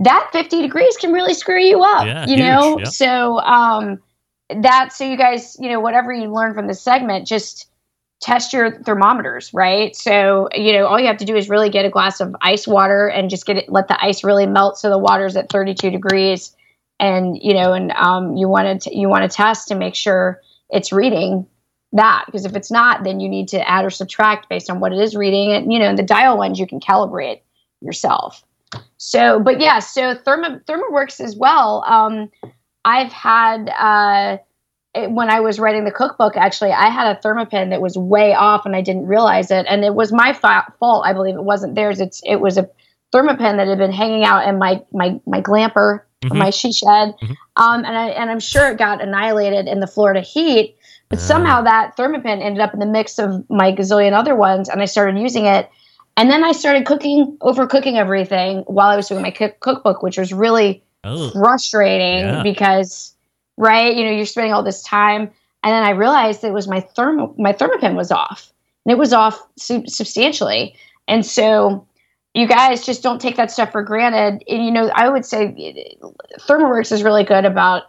that 50 degrees can really screw you up, huge. Yeah. So so you guys, whatever you learn from this segment, just test your thermometers, right? So, all you have to do is really get a glass of ice water and just let the ice really melt so the water's at 32 degrees. And, you want to test to make sure it's reading that, because if it's not, then you need to add or subtract based on what it is reading. And the dial ones you can calibrate yourself. So, but yeah, so ThermoWorks as well. I've had when I was writing the cookbook, actually, I had a Thermapen that was way off, and I didn't realize it, and it was my fault. I believe it wasn't theirs. It was a Thermapen that had been hanging out in my glamper. Mm-hmm. My she shed, mm-hmm. And I'm sure it got annihilated in the Florida heat, but somehow that Thermapen ended up in the mix of my gazillion other ones, and I started using it, and then I started overcooking everything while I was doing my cookbook, which was really frustrating because, right, you're spending all this time, and then I realized it was my Thermapen was off, and it was off substantially, and so. You guys just don't take that stuff for granted. And, I would say ThermoWorks is really good about,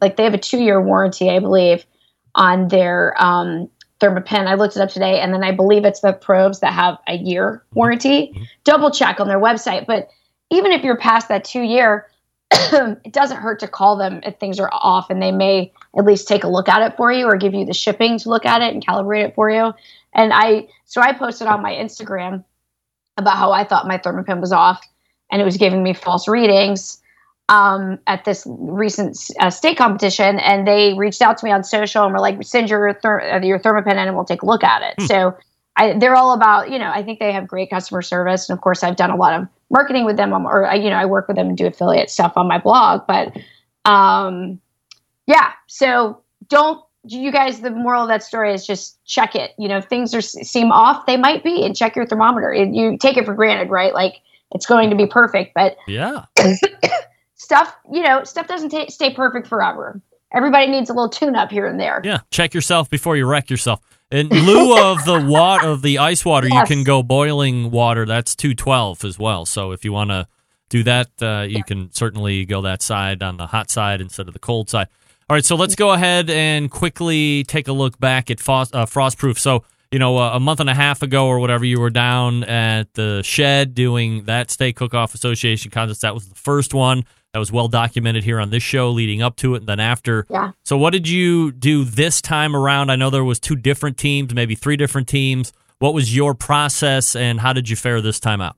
they have a 2-year warranty, I believe, on their Thermapen. I looked it up today, and then I believe it's the probes that have a year warranty. Mm-hmm. Double check on their website. But even if you're past that 2-year, it doesn't hurt to call them if things are off, and they may at least take a look at it for you or give you the shipping to look at it and calibrate it for you. And I posted on my Instagram about how I thought my Thermapen was off and it was giving me false readings at this recent state competition. And they reached out to me on social and were like, send your Thermapen in and we'll take a look at it. So they're all about, I think they have great customer service. And of course I've done a lot of marketing with them I work with them and do affiliate stuff on my blog, but So you guys, the moral of that story is just check it. If things seem off, they might be, and check your thermometer. You take it for granted, right? Like it's going to be perfect, but yeah, stuff doesn't stay perfect forever. Everybody needs a little tune-up here and there. Yeah, check yourself before you wreck yourself. In lieu of the ice water, yes. You can go boiling water. That's 212 as well. So if you want to do that. You can certainly go that side on the hot side instead of the cold side. All right, so let's go ahead and quickly take a look back at Frostproof. So, you know, a month and a half ago or whatever, you were down at the shed doing that Steak Cookoff Association contest. That was the first one. That was well documented here on this show leading up to it and then after. Yeah. So what did you do this time around? I know there was two different teams, maybe three different teams. What was your process and how did you fare this time out?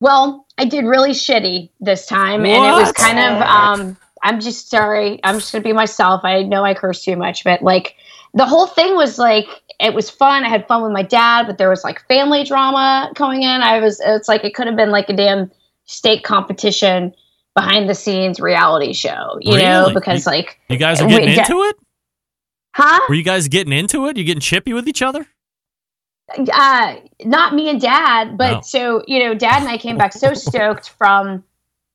Well, I did really shitty this time. What? And it was kind of, I'm just sorry. I'm just going to be myself. I know I curse too much, but like the whole thing was like, it was fun. I had fun with my dad, but there was like family drama coming in. It's like, it could have been like a damn steak competition behind the scenes reality show, you know, because like you guys are getting into it. Huh? Were you guys getting into it? You getting chippy with each other? Not me and dad, but so, you know, dad and I came back so stoked from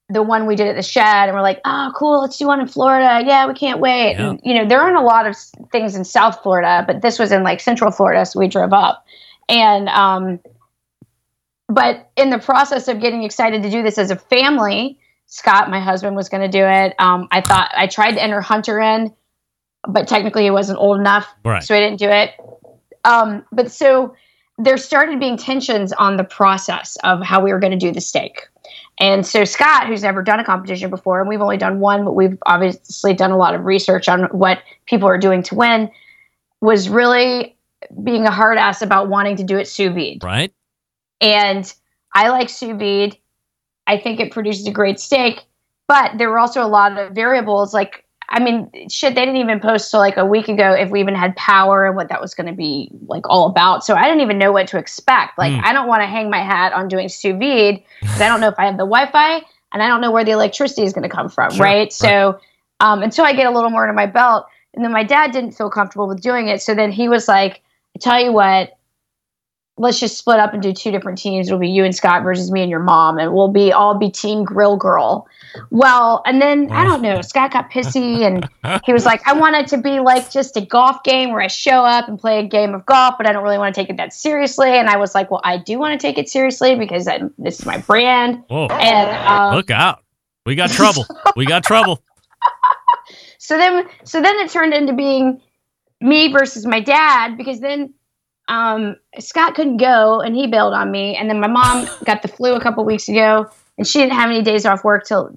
the one we did at the shed and we're like, oh, cool. Let's do one in Florida. Yeah. We can't wait. Yeah. And, you know, there aren't a lot of things in South Florida, but this was in like Central Florida. So we drove up and, but in the process of getting excited to do this as a family, Scott, my husband, was going to do it. I tried to enter Hunter in, but technically he wasn't old enough, right, so I didn't do it. But so there started being tensions on the process of how we were going to do the steak. And so Scott, who's never done a competition before, and we've only done one, but we've obviously done a lot of research on what people are doing to win, was really being a hard ass about wanting to do it sous vide. Right. And I like sous vide. I think it produces a great steak, but there were also a lot of variables. Like, I mean, shit, they didn't even post till like a week ago if we even had power and what that was going to be like all about. So I didn't even know what to expect. Like, I don't want to hang my hat on doing sous vide because I don't know if I have the Wi-Fi and I don't know where the electricity is going to come from. Sure, right? So until I get a little more into my belt. And then my dad didn't feel comfortable with doing it. So then he was like, I tell you what, let's just split up and do two different teams. It'll be you and Scott versus me and your mom, and we'll be all be team GrillGirl. Well, and then I don't know, Scott got pissy and he was like, I want it to be like just a golf game where I show up and play a game of golf, but I don't really want to take it that seriously. And I was like, well, I do want to take it seriously because this is my brand. Whoa. And look out. We got trouble. So then it turned into being me versus my dad, because then Scott couldn't go and he bailed on me. And then my mom got the flu a couple weeks ago and she didn't have any days off work till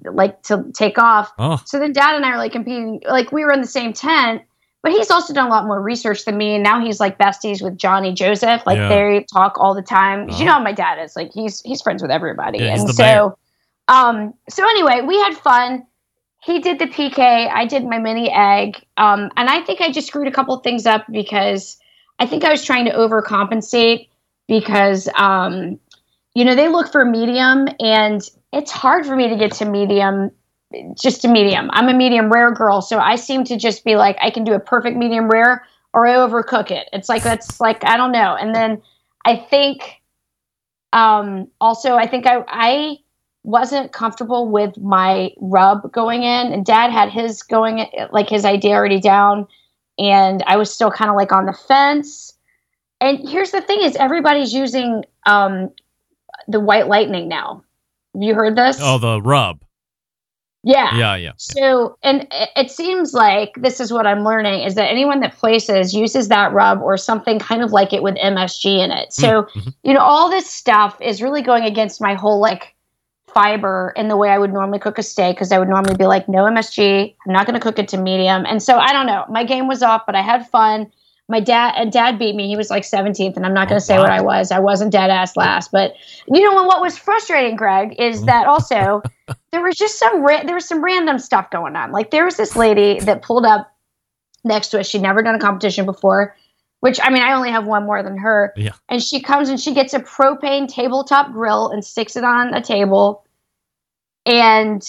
take off. Oh. So then dad and I are like competing, like we were in the same tent, but he's also done a lot more research than me. And now he's like besties with Johnny Joseph. Like they talk all the time. Oh. You know how my dad is, like, he's friends with everybody. Yeah, and so, so anyway, we had fun. He did the PK. I did my mini egg. And I think I just screwed a couple things up because I think I was trying to overcompensate because, you know, they look for medium and it's hard for me to get to medium, just a medium. I'm a medium rare girl. So I seem to just be like, I can do a perfect medium rare or I overcook it. It's like, that's like, I don't know. And then I think, also, I think I wasn't comfortable with my rub going in, and dad had his going, like his idea already down. And I was still kind of like on the fence. And here's the thing is everybody's using the White Lightning now. You heard this? Oh, the rub. Yeah. So, and it seems like this is what I'm learning is that anyone that places uses that rub or something kind of like it with MSG in it. So, you know, all this stuff is really going against my whole like fiber in the way I would normally cook a steak, because I would normally be like, no MSG, I'm not going to cook it to medium. And so I don't know, my game was off, but I had fun. My dad beat me. He was like 17th, and I'm not going to say what I was. I wasn't dead ass last. But you know, and what was frustrating, Greg, is that also there was just some random stuff going on. Like there was this lady that pulled up next to us. She'd never done a competition before, which, I mean, I only have one more than her. Yeah. And she comes and she gets a propane tabletop grill and sticks it on a table and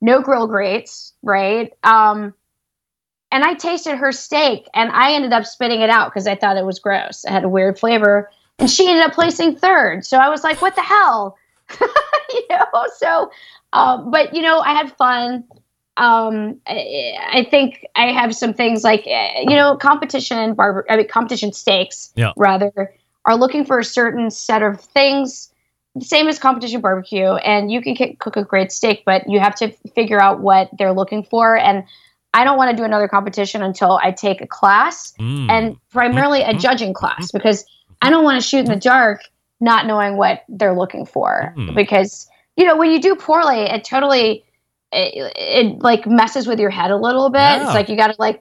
no grill grates, right? And I tasted her steak and I ended up spitting it out because I thought it was gross. It had a weird flavor. And she ended up placing third. So I was like, what the hell? You know, so, but, you know, I had fun. I think I have some things like, you know, competition steaks rather are looking for a certain set of things same as competition barbecue, and you can cook a great steak, but you have to figure out what they're looking for. And I don't want to do another competition until I take a class, and primarily a judging class, because I don't want to shoot in the dark not knowing what they're looking for. Because, you know, when you do poorly, it totally, it like messes with your head a little bit. Yeah. It's like, you got to like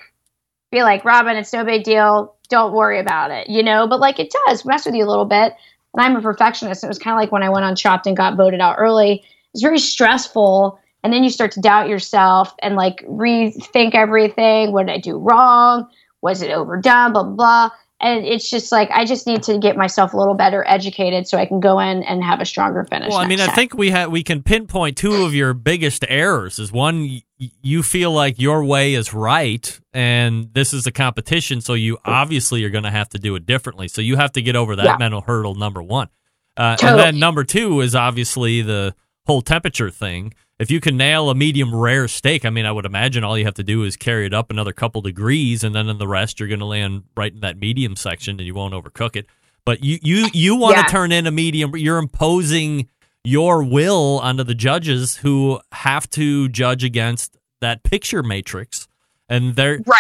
be like, Robyn, it's no big deal. Don't worry about it, you know? But like, it does mess with you a little bit. And I'm a perfectionist. It was kind of like when I went on Chopped and got voted out early. It's very stressful. And then you start to doubt yourself and like rethink everything. What did I do wrong? Was it overdone? Blah, blah, blah. And it's just like, I just need to get myself a little better educated so I can go in and have a stronger finish. Well, I mean, I think we can pinpoint two of your biggest errors. Is one, you feel like your way is right, and this is a competition, so you obviously are going to have to do it differently. So you have to get over that mental hurdle, number one. Totally. And then number two is obviously the whole temperature thing. If you can nail a medium rare steak, I mean, I would imagine all you have to do is carry it up another couple degrees, and then in the rest, you're going to land right in that medium section, and you won't overcook it. But you want to turn in a medium. You're imposing your will onto the judges, who have to judge against that picture matrix. And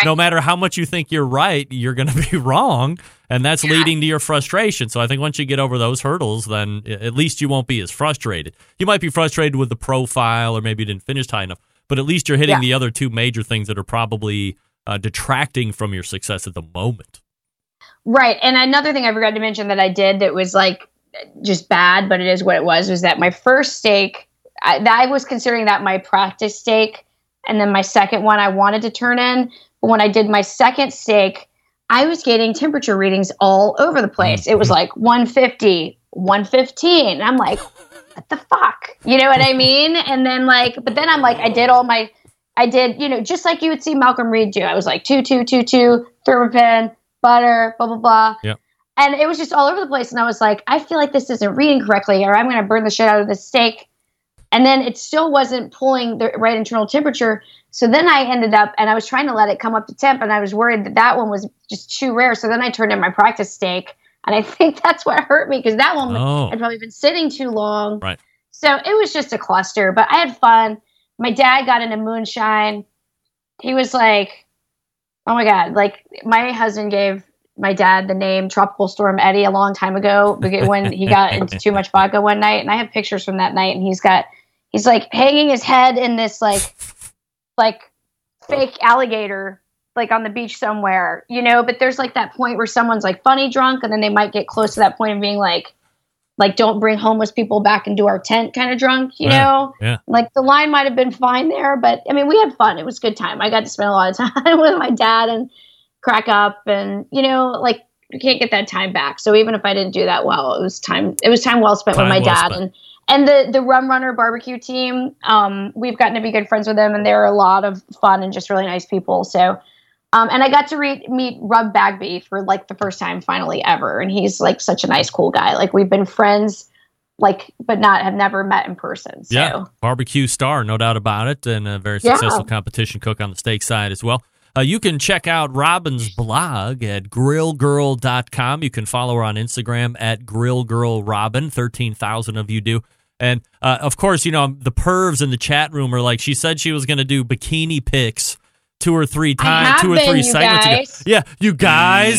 no matter how much you think you're right, you're going to be wrong, and that's leading to your frustration. So I think once you get over those hurdles, then at least you won't be as frustrated. You might be frustrated with the profile, or maybe you didn't finish high enough, but at least you're hitting the other two major things that are probably detracting from your success at the moment. Right, and another thing I forgot to mention that I did that was like just bad, but it is what it was that my first steak, I was considering that my practice steak. And then my second one I wanted to turn in. But when I did my second steak, I was getting temperature readings all over the place. It was like 150, 115. And I'm like, what the fuck? You know what I mean? And then like, but then I'm like, I did, you know, just like you would see Malcolm Reed do. I was like, 2, 2, 2, 2, Thermapen, butter, blah, blah, blah. Yep. And it was just all over the place. And I was like, I feel like this isn't reading correctly, or I'm going to burn the shit out of this steak. And then it still wasn't pulling the right internal temperature. So then I ended up, and I was trying to let it come up to temp, and I was worried that that one was just too rare. So then I turned in my practice steak, and I think that's what hurt me, because that one had probably been sitting too long. Right. So it was just a cluster, but I had fun. My dad got into moonshine. He was like, oh my God. Like, my husband gave my dad the name Tropical Storm Eddie a long time ago when he got into too much vodka one night. And I have pictures from that night, and he's like hanging his head in this like fake alligator, like on the beach somewhere, you know, but there's like that point where someone's like funny drunk, and then they might get close to that point of being like, don't bring homeless people back into our tent kind of drunk, you know? Yeah. Like, the line might've been fine there, but I mean, we had fun. It was a good time. I got to spend a lot of time with my dad and crack up, and, you know, like, you can't get that time back. So even if I didn't do that well, it was time well spent with my dad. And the Rum Runner barbecue team, we've gotten to be good friends with them, and they're a lot of fun and just really nice people. So, and I got to meet Rob Bagby for like the first time finally ever. And he's like such a nice, cool guy. Like, we've been friends, like, but have never met in person. So. Yeah. Barbecue star, no doubt about it. And a very successful competition cook on the steak side as well. You can check out Robyn's blog at grillgirl.com. You can follow her on Instagram at grillgirlrobyn. 13,000 of you do. And, of course, you know, the pervs in the chat room are like, she said she was going to do bikini pics two or three segments ago. Yeah, you guys.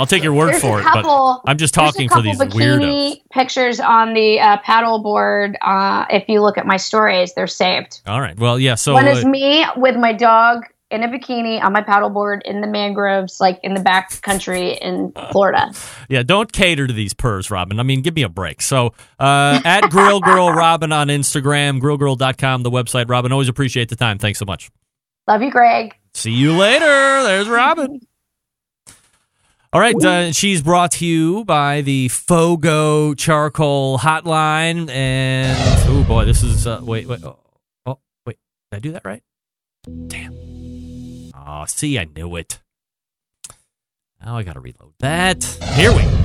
I'll take your word for it, but I'm just talking for these weirdos. Pictures on the paddle board. If you look at my stories, they're saved. All right. Well, yeah. So one is me with my dog in a bikini on my paddleboard in the mangroves, like in the back country in Florida. Yeah, don't cater to these pervs, Robyn. I mean, give me a break. So at GrillGirlRobyn on Instagram, grillgirl.com, the website. Robyn, always appreciate the time. Thanks so much. Love you, Greg. See you later. There's Robyn. All right, she's brought to you by the Fogo Charcoal Hotline. And, oh boy, this is, wait. Oh, wait, did I do that right? Damn. Oh, see, I knew it. Now I got to reload that. Here we go.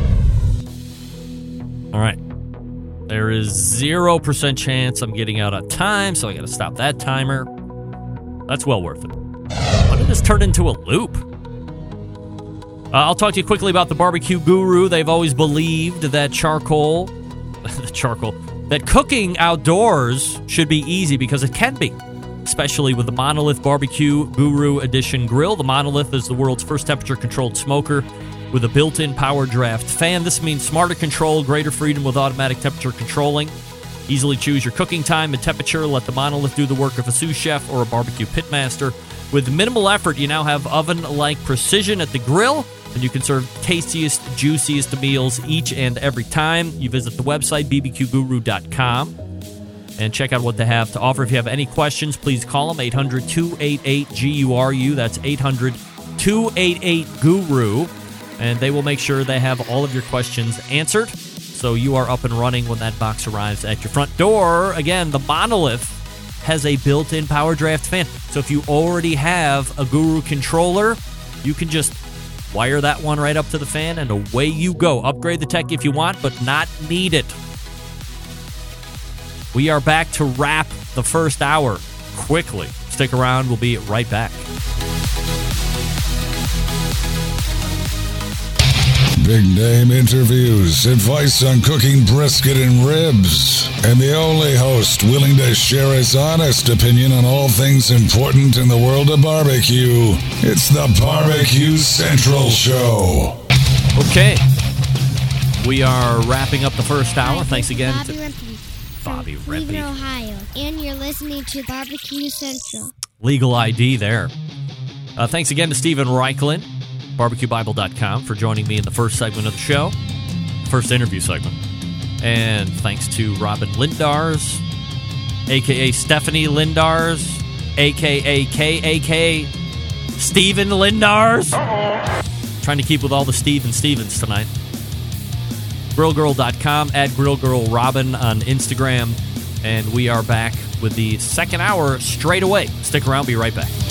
All right. There is 0% chance I'm getting out on time, so I got to stop that timer. That's well worth it. Why did this turn into a loop? I'll talk to you quickly about the Barbecue Guru. They've always believed that charcoal the charcoal, that cooking outdoors should be easy because it can be, especially with the Monolith Barbecue Guru Edition grill. The Monolith is the world's first temperature-controlled smoker with a built-in power draft fan. This means smarter control, greater freedom with automatic temperature controlling. Easily choose your cooking time and temperature. Let the Monolith do the work of a sous chef or a barbecue pitmaster. With minimal effort, you now have oven-like precision at the grill, and you can serve tastiest, juiciest meals each and every time. You visit the website, bbqguru.com, and check out what they have to offer. If you have any questions, please call them, 800-288-GURU. That's 800-288-GURU, and they will make sure they have all of your questions answered, so you are up and running when that box arrives at your front door. Again, the Monolith has a built-in power draft fan. So if you already have a Guru controller, you can just wire that one right up to the fan and away you go. Upgrade the tech if you want, but not need it. We are back to wrap the first hour quickly. Stick around. We'll be right back. Big name interviews, advice on cooking brisket and ribs, and the only host willing to share his honest opinion on all things important in the world of barbecue. It's the Barbecue Central Show. Okay. We are wrapping up the first hour. Thanks again Bobby to Rempe. Bobby Rempe. Cleveland, Ohio. And you're listening to Barbecue Central. Legal ID there. Thanks again to Steven Raichlen, BarbecueBible.com, for joining me in the first segment of the show, first interview segment. And thanks to Robyn Lindars, a.k.a. Stephanie Lindars, a.k.a. Steven Lindars. Uh-oh. Trying to keep with all the Steve and Stevens tonight. GrillGirl.com, @GrillGirlRobyn on Instagram. And we are back with the second hour straight away. Stick around, be right back.